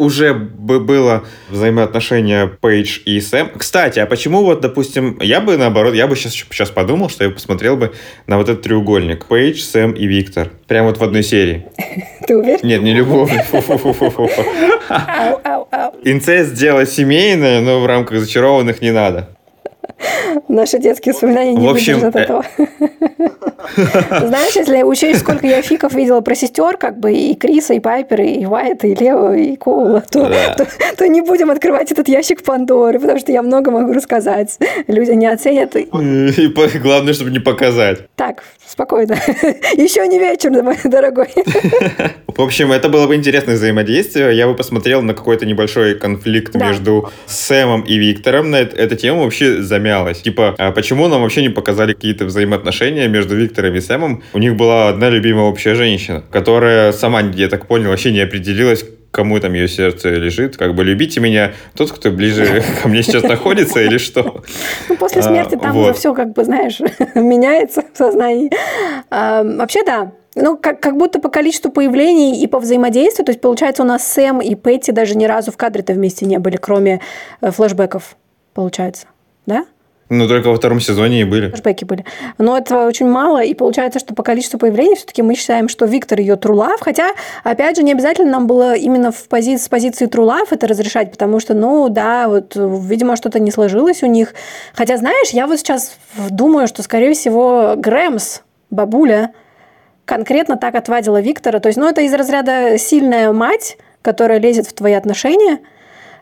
уже было взаимоотношение Пейдж и Сэм. Кстати, а почему вот, допустим, я бы сейчас подумал, что я посмотрел бы на вот этот треугольник. Пейдж, Сэм и Виктор. Прям вот в одной серии. Ты уверен? Нет, не любовный. Инцест дело семейное, но в рамках «Зачарованных» не надо. Наши детские воспоминания не выдержат этого. Знаешь, если учесть, сколько я фиков видела про сестер, как бы и Криса, и Пайпер, и Уайта, и Лео, и Коула, то не будем открывать этот ящик Пандоры, потому что я много могу рассказать. Люди не оценят. И главное, чтобы не показать. Так, спокойно. Еще не вечер, мой дорогой. В общем, это было бы интересное взаимодействие. Я бы посмотрел на какой-то небольшой конфликт между Сэмом и Виктором. На эту тему вообще замялась. Типа, а почему нам вообще не показали какие-то взаимоотношения между Виктором и Сэмом? У них была одна любимая общая женщина, которая сама, я так понял, вообще не определилась, кому там ее сердце лежит. Как бы любите меня тот, кто ближе ко мне сейчас находится, или что? Ну, после смерти там уже все, как бы, знаешь, меняется в сознании. Вообще, да. Ну, как будто по количеству появлений и по взаимодействию, то есть, получается, у нас Сэм и Пэтти даже ни разу в кадре-то вместе не были, кроме флешбеков, получается. Да? Ну, только во втором сезоне и были. Флешбеки были. Но этого очень мало, и получается, что по количеству появлений все-таки мы считаем, что Виктор ее трулав, хотя, опять же, не обязательно нам было именно с позиции трулав это разрешать, потому что, ну, да, вот, видимо, что-то не сложилось у них. Хотя, знаешь, я вот сейчас думаю, что, скорее всего, Грэмс, бабуля, конкретно так отвадила Виктора. То есть, ну, это из разряда сильная мать, которая лезет в твои отношения,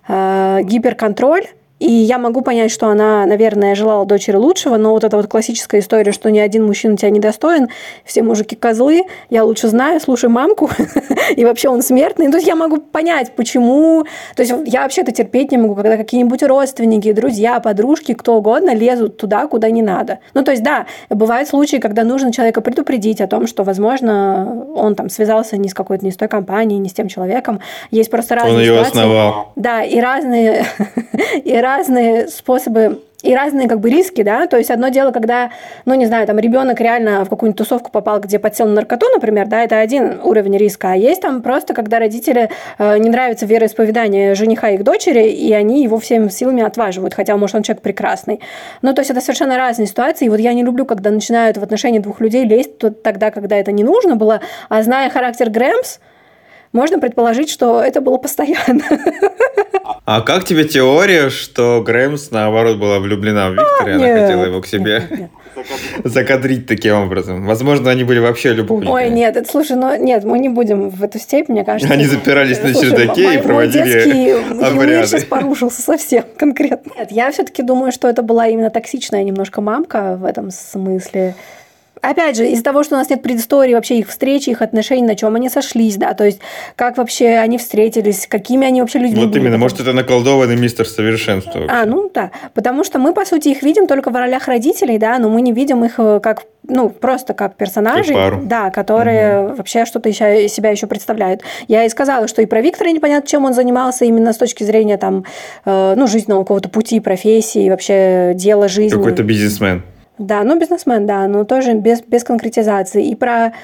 гиперконтроль, И я могу понять, что она, наверное, желала дочери лучшего, но вот эта вот классическая история, что ни один мужчина тебя не достоин, все мужики козлы, я лучше знаю, слушай мамку, и вообще он смертный. То есть я могу понять, почему... То есть я вообще-то терпеть не могу, когда какие-нибудь родственники, друзья, подружки, кто угодно лезут туда, куда не надо. Ну, то есть, да, бывают случаи, когда нужно человека предупредить о том, что, возможно, он там связался не с какой-то, не с той компанией, не с тем человеком. Есть просто разные ситуации. Он ее основал. Да, и разные способы, и разные как бы риски, да, то есть одно дело, когда, ну, не знаю, там, ребенок реально в какую-нибудь тусовку попал, где подсел на наркоту, например, да, это один уровень риска, а есть там просто, когда родители не нравится вероисповедание жениха их дочери, и они его всеми силами отваживают, хотя, может, он человек прекрасный. Ну, то есть это совершенно разные ситуации, и вот я не люблю, когда начинают в отношении двух людей лезть тогда, когда это не нужно было, а зная характер Грэмс, можно предположить, что это было постоянно. А как тебе теория, что Грэмс, наоборот, была влюблена в Виктора, и она хотела его к себе закадрить таким образом? Возможно, они были вообще любовниками. Ой, нет, это, слушай, ну нет, мы не будем в эту степень, мне кажется. Они запирались на чердаке и проводили обряды. Мой детский сейчас порушился совсем конкретно. Нет, я все-таки думаю, что это была именно токсичная немножко мамка в этом смысле. Опять же, из-за того, что у нас нет предыстории вообще их встречи, их отношений, на чем они сошлись, да, то есть как вообще они встретились, какими они вообще людьми были. Вот именно, может, это наколдованный мистер совершенства. Вообще. А, ну да, потому что мы, по сути, их видим только в ролях родителей, да, но мы не видим их как, ну, просто как персонажей, да, которые вообще что-то себя еще представляют. Я и сказала, что и про Виктора непонятно, чем он занимался именно с точки зрения, там, ну, жизненного какого-то пути, профессии, вообще дела жизни. Какой-то бизнесмен. Да, ну, бизнесмен, да, но тоже без конкретизации. И про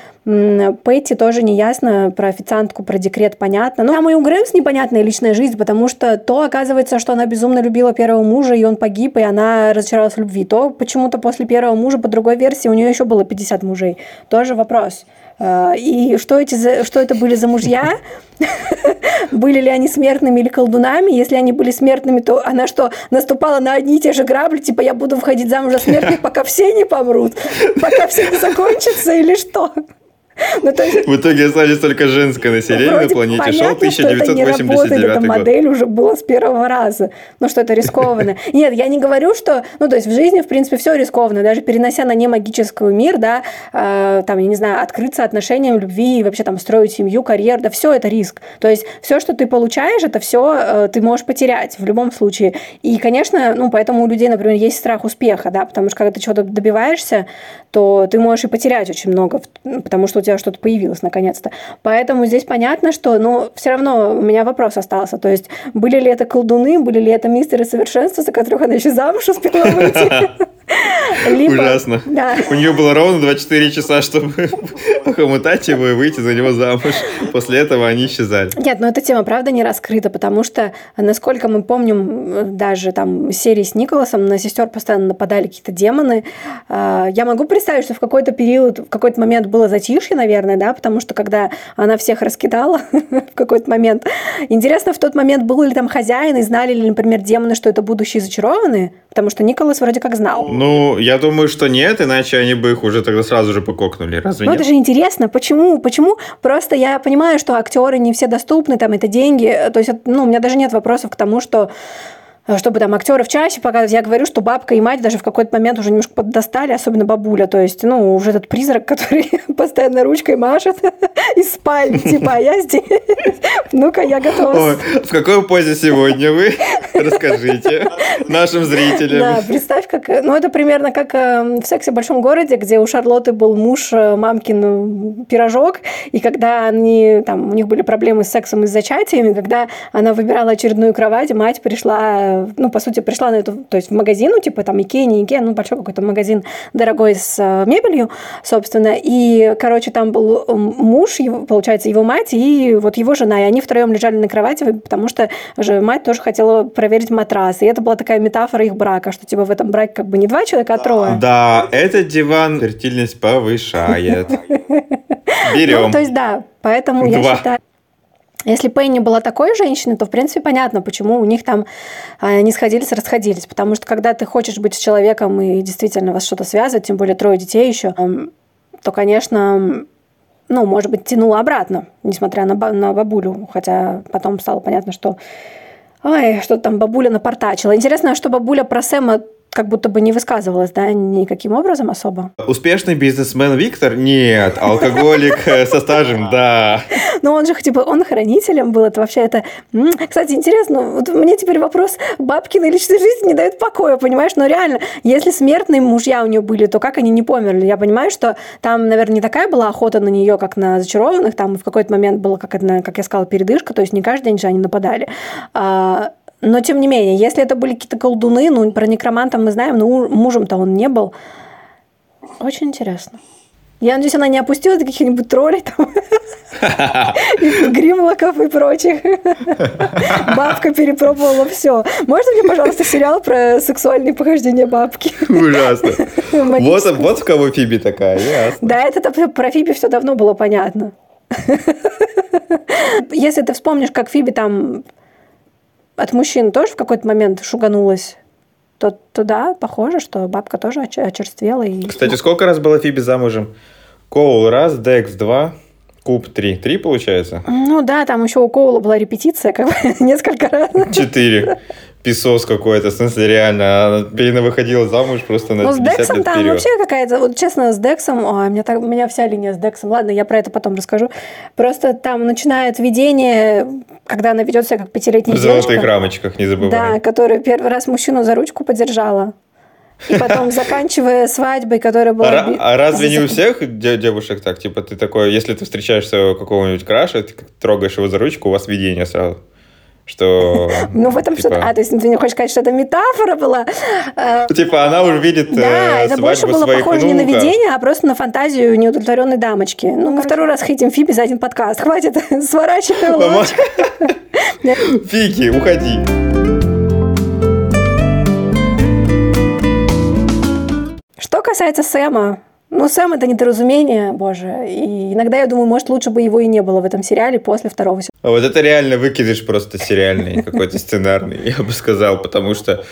Пэтти тоже неясно, про официантку, про декрет понятно. Но там и у Грэмс непонятная личная жизнь, потому что то оказывается, что она безумно любила первого мужа, и он погиб, и она разочаровалась в любви. То почему-то после первого мужа, по другой версии, у нее еще было 50 мужей. Тоже вопрос. И что это были за мужья? Были ли они смертными или колдунами? Если они были смертными, то она что, наступала на одни и те же грабли? Типа, я буду входить замуж за смертных, пока все не помрут? Пока все не закончатся или что? Ну, то есть, в итоге остались только женское население на планете. Понятно, шел 1989 что это не работает, эта модель уже была с первого раза. Ну, что это рискованно. Нет, я не говорю, что... Ну, то есть в жизни, в принципе, все рискованно. Даже перенося на немагический мир, да, там, я не знаю, открыться отношениям, любви, вообще там строить семью, карьеру, да, все это риск. То есть все, что ты получаешь, это все ты можешь потерять в любом случае. И, конечно, ну, поэтому у людей, например, есть страх успеха, да, потому что когда ты чего-то добиваешься, то ты можешь и потерять очень много, потому что у тебя что-то появилось наконец-то. Поэтому здесь понятно, что, но все равно у меня вопрос остался. То есть, были ли это колдуны, были ли это мистеры совершенства, за которых она еще замуж успела выйти? Ужасно. У нее было ровно 24 часа, чтобы охомутать его и выйти за него замуж. После этого они исчезали. Нет, но эта тема, правда, не раскрыта, потому что, насколько мы помним, даже там серии с Николасом на сестер постоянно нападали какие-то демоны. Я могу представить, что в какой-то период, в какой-то момент было затишье, наверное, да, потому что когда она всех раскидала в какой-то момент. Интересно, в тот момент был ли там хозяин, и знали ли, например, демоны, что это будущие зачарованные? Потому что Николас вроде как знал. Ну, я думаю, что нет, иначе они бы их уже тогда сразу же пококнули. Разве нет? Ну, это же интересно. Почему? Почему? Просто я понимаю, что актеры не все доступны, там, это деньги. То есть, ну, у меня даже нет вопросов к тому, что чтобы там актеров чаще показывать. Я говорю, что бабка и мать даже в какой-то момент уже немножко поддостали, особенно бабуля. То есть, ну, уже этот призрак, который постоянно ручкой машет из спальни, типа, а я здесь. Ну-ка, я готова. Ой, в какой позе сегодня вы? Расскажите нашим зрителям. Да, представь, как... Ну, это примерно как в «Сексе в большом городе», где у Шарлотты был муж мамкин пирожок, и когда они, там, у них были проблемы с сексом и с зачатиями, когда она выбирала очередную кровать, мать пришла... Ну, по сути, пришла на эту, то есть в магазин, ну, типа там Икея, не Икея, ну, большой какой-то магазин дорогой с мебелью, собственно. И, короче, там был муж, его, получается, его мать и вот его жена. И они втроем лежали на кровати, потому что же мать тоже хотела проверить матрас. И это была такая метафора их брака, что типа в этом браке как бы не два человека, а трое. Да, этот диван фертильность повышает. Берем. Ну, то есть, да, поэтому я считаю... Если Пенни была такой женщиной, то, в принципе, понятно, почему у них там не сходились, расходились. Потому что, когда ты хочешь быть с человеком и действительно вас что-то связывает, тем более трое детей еще, то, конечно, ну, может быть, тянуло обратно, несмотря на бабулю. Хотя потом стало понятно, что Ай, что там бабуля напортачила. Интересно, что бабуля про Сэма как будто бы не высказывалась, да, никаким образом особо. Успешный бизнесмен Виктор? Нет. Алкоголик со стажем? Да. Но он же, типа, он хранителем был, это вообще это... Кстати, интересно, вот мне теперь вопрос бабкиной личной жизни не дает покоя, понимаешь? Но реально, если смертные мужья у нее были, то как они не померли? Я понимаю, что там, наверное, не такая была охота на нее, как на зачарованных, там в какой-то момент была, как я сказала, передышка, то есть не каждый день же они нападали. Но, тем не менее, если это были какие-то колдуны, ну, про некроманта мы знаем, но мужем-то он не был. Очень интересно. Я надеюсь, она не опустила каких-нибудь троллей там, гримлоков и прочих. Бабка перепробовала все. Можно мне, пожалуйста, сериал про сексуальные похождения бабки? Ужасно. Вот в кого Фиби такая, ясно. Да, это про Фиби все давно было понятно. Если ты вспомнишь, как Фиби там от мужчин тоже в какой-то момент шуганулась, то да, похоже, что бабка тоже очерствела. И... Кстати, сколько раз была Фиби замужем? Коул 1, Декс 2, Куб 3. 3 получается? Ну да, там еще у Коула была репетиция, как бы, несколько раз. 4. Песос какой-то, в смысле, реально. Она выходила замуж просто на 50 лет вперед. Ну, с Дексом там вообще какая-то... Вот честно, с Дексом... Ой, у меня вся линия с Дексом. Ладно, я про это потом расскажу. Просто там начинает видение, когда она ведет себя как пятилетняя девочка. В золотых рамочках, не забывай. Да, которая первый раз мужчину за ручку подержала. И потом, заканчивая свадьбой, которая была... А разве не у всех девушек так? Типа ты такой, если ты встречаешь своего какого-нибудь краша, ты трогаешь его за ручку, у вас видение сразу. Что... Ну, в этом типа... что-то... А, то есть ты не хочешь сказать, что это метафора была? Типа она уже видит свадьбу своих внуков. Да, это больше было похоже не на видение, а просто на фантазию неудовлетворенной дамочки. Ну, мы второй раз хейтим Фиби за один подкаст. Хватит, сворачивай лодку. Фики, уходи. Что касается Сэма... Ну, Сэм — это недоразумение, боже. И иногда я думаю, может, лучше бы его и не было в этом сериале после второго сезона. А вот это реально выкидыш просто сериальный, какой-то сценарный, я бы сказал, потому что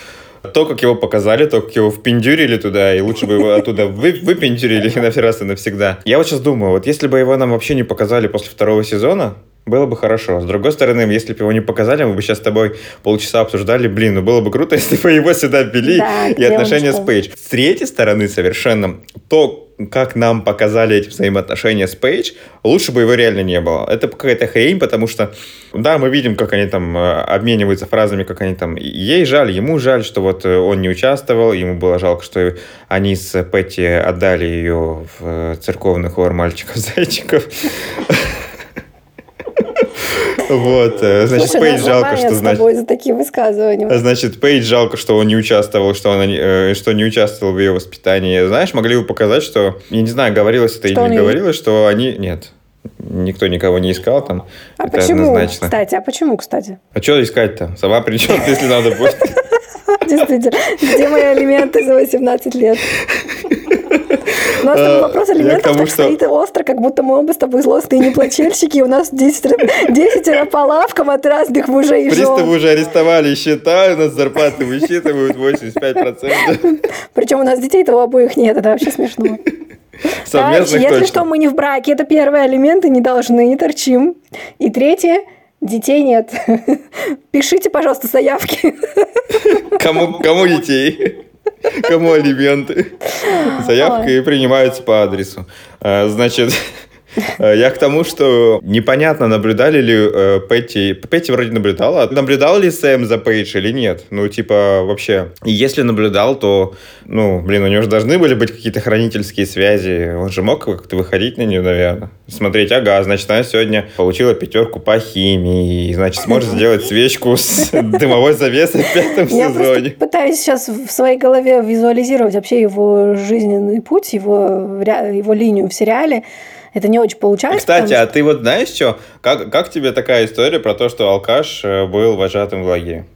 то, как его показали, то, как его впендюрили туда, и лучше бы его оттуда выпендюрили на все раз и навсегда. Я вот сейчас думаю, вот если бы его нам вообще не показали после второго сезона, было бы хорошо. С другой стороны, если бы его не показали, мы бы сейчас с тобой полчаса обсуждали. Блин, ну было бы круто, если бы его сюда ввели, да, и отношения с Пэйч. С третьей стороны совершенно, то, как нам показали эти взаимоотношения с Пэйч, лучше бы его реально не было. Это какая-то хрень, потому что, да, мы видим, как они там обмениваются фразами, как они там... Ей жаль, ему жаль, что вот он не участвовал, ему было жалко, что они с Пэтти отдали ее в церковный хор мальчиков-зайчиков. Вот, значит, Пейдж жалко, что... Значит, за такие высказывания. Значит, Пейдж жалко, что он не участвовал, что не участвовал в ее воспитании. Знаешь, могли бы показать, что... Я не знаю, говорилось это или не говорилось, что они... Нет, никто никого не искал там. А это почему, однозначно. Кстати? А почему, кстати? А что искать-то? Сама причем, если надо будет. Действительно. Где мои алименты за 18 лет? У нас там вопрос алиментов так стоит остро, как будто мы оба с тобой злостные неплательщики, и у нас 10 по лавкам от разных мужей и жен. Приставы уже арестовали счета, у нас зарплаты высчитывают 85%. Причем у нас детей-то у обоих нет, это вообще смешно. Совместных точно. Если что, мы не в браке, это первое, алименты не должны, не торчим. И третье, детей нет. Пишите, пожалуйста, заявки. Кому детей? Кому алименты? Заявки принимаются по адресу. Значит, я к тому, что непонятно, наблюдали ли Пэтти... Пэтти вроде наблюдала. Наблюдал ли Сэм за Пейдж или нет? Ну, типа, вообще. Если наблюдал, то, ну, блин, у него же должны были быть какие-то хранительские связи. Он же мог как-то выходить на нее, наверное. Смотреть, ага, значит, она сегодня получила пятерку по химии. Значит, сможет сделать свечку с дымовой завесой в 5 сезоне. Я просто пытаюсь сейчас в своей голове визуализировать вообще его жизненный путь, его линию в сериале. Это не очень получается. Кстати, а ты вот знаешь что? Как тебе такая история про то, что алкаш был вожатым в лагере?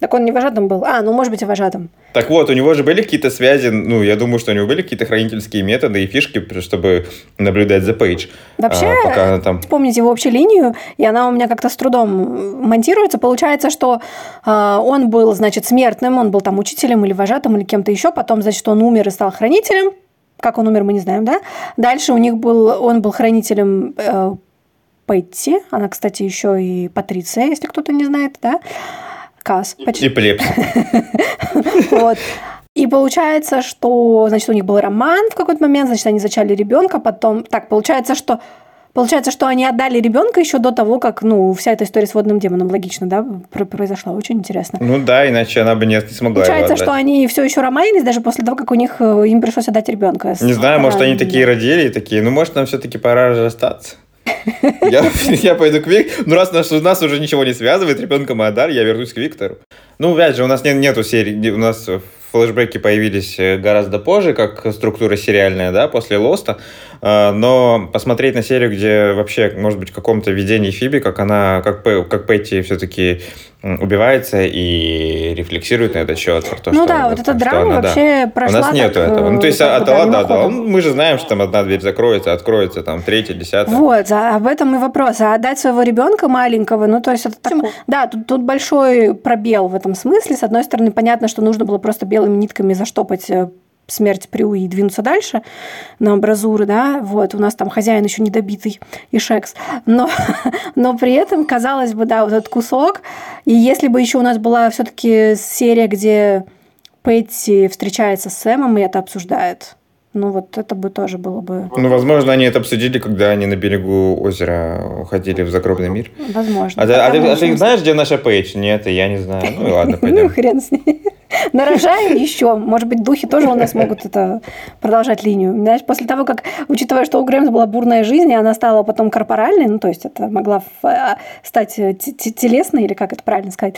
Так он не вожатым был. А, ну, может быть, и вожатым. Так вот, у него же были какие-то связи, ну, я думаю, что у него были какие-то хранительские методы и фишки, чтобы наблюдать за Пейдж. Вообще, пока она там... вспомнить его общую линию, и она у меня как-то с трудом монтируется. Получается, что он был, значит, смертным, он был там учителем или вожатым, или кем-то еще. Потом, значит, он умер и стал хранителем. Как он умер, мы не знаем, да? Дальше он был хранителем Пэтти. Она, кстати, еще и Патриция, если кто-то не знает, да? Касс. Почти. Эпилепсия. И получается, что, значит, у них был роман в какой-то момент, значит, они зачали ребенка, потом... Так, получается, что они отдали ребенка еще до того, как, ну, вся эта история с водным демоном, логично, да, произошла. Очень интересно. Ну да, иначе она бы не смогла. Получается, что они все еще романились, даже после того, как им пришлось отдать ребенка. Не знаю, может, они такие родили и такие, ну, может, нам все-таки пора расстаться. Я пойду к Виктору. Ну, раз нас уже ничего не связывает, ребенка мы отдали, я вернусь к Виктору. Ну, опять же, у нас нету серии, у нас флешбеки появились гораздо позже, как структура сериальная, да, после Лоста. Но посмотреть на серию, где вообще, может быть, в каком-то видении Фиби, как Пэйти все-таки убивается и рефлексирует на этот счет. То, ну да, вот эта драма вообще прошла. У нас нету этого. Ну, то есть, да. Мы же знаем, что там одна дверь закроется, откроется, там, третья, десятая. Вот, об этом и вопрос. А отдать своего ребенка маленького, ну, то есть, это так... Да, тут большой пробел в этом смысле. С одной стороны, понятно, что нужно было просто белыми нитками заштопать смерть Прю и двинуться дальше на амбразуры, да, вот, у нас там хозяин еще недобитый и Шекс, но при этом, казалось бы, да, вот этот кусок, и если бы еще у нас была все-таки серия, где Пэтти встречается с Сэмом и это обсуждает, ну, вот это бы тоже было бы... Ну, возможно, они это обсудили, когда они на берегу озера уходили в загробный мир. Возможно. А ты знаешь, где наша Пейдж? Нет, я не знаю. Ну, ладно, пойдем. Ну, хрен с ней. Нарожаем еще. Может быть, духи тоже у нас могут это продолжать линию. Знаешь, после того, как, учитывая, что у Грэмс была бурная жизнь, и она стала потом корпоральной, ну, то есть это могла стать телесной, или как это правильно сказать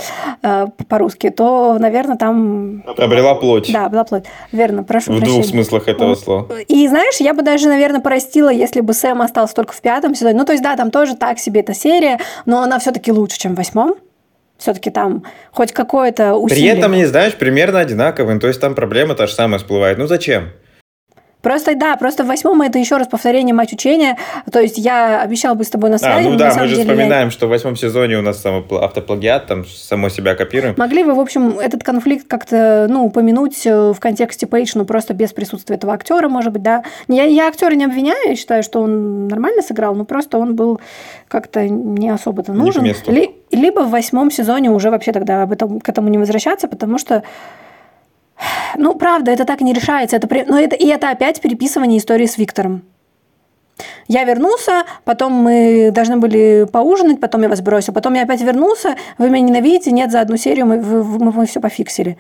по-русски, то, наверное, там... Обрела плоть. Да, обрела плоть. Верно, прошу прощения. В двух смыслах этого слова. И, знаешь, я бы даже, наверное, простила, если бы Сэм остался только в 5 сезоне. Ну, то есть, да, там тоже так себе эта серия, но она все-таки лучше, чем в 8. Все-таки там хоть какое-то усилие. При этом, не знаешь, примерно одинаковые. То есть там проблема та же самая всплывает. Ну зачем? Просто, да, просто в 8 это еще раз повторение матч учения. То есть я обещал быть с тобой на связи. Ну да, мы же вспоминаем, что в 8 сезоне у нас там автоплагиат, там само себя копируем. Могли бы, в общем, этот конфликт как-то, ну, упомянуть в контексте Пейдж, но просто без присутствия этого актера, может быть, да. Я актера не обвиняю, я считаю, что он нормально сыграл, но просто он был как-то не особо-то нужен. Не к месту. Либо в 8 сезоне уже вообще тогда к этому не возвращаться, потому что, ну, правда, это так не решается. Это опять переписывание истории с Виктором. Я вернулся, потом мы должны были поужинать, потом я вас бросил, потом я опять вернулся, вы меня ненавидите, нет, за одну серию мы все пофиксили.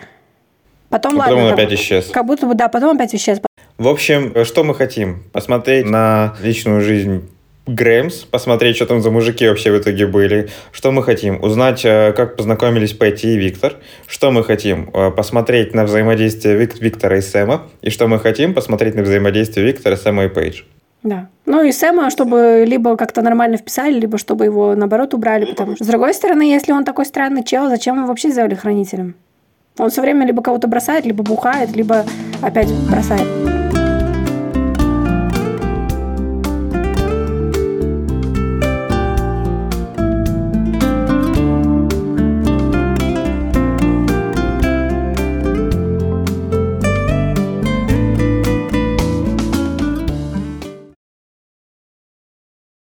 Потом, ладно, потом он опять исчез. Как будто бы, да, потом опять исчез. В общем, что мы хотим? Посмотреть на личную жизнь Грэмс, посмотреть, что там за мужики вообще в итоге были. Что мы хотим? Узнать, как познакомились Пэтти и Виктор. Что мы хотим? Посмотреть на взаимодействие Виктора и Сэма. И что мы хотим? Посмотреть на взаимодействие Виктора, Сэма и Пейдж. Да. Ну и Сэма, чтобы либо как-то нормально вписали, либо чтобы его, наоборот, убрали. Потому что, с другой стороны, если он такой странный чел, зачем его вообще сделали хранителем? Он все время либо кого-то бросает, либо бухает, либо опять бросает.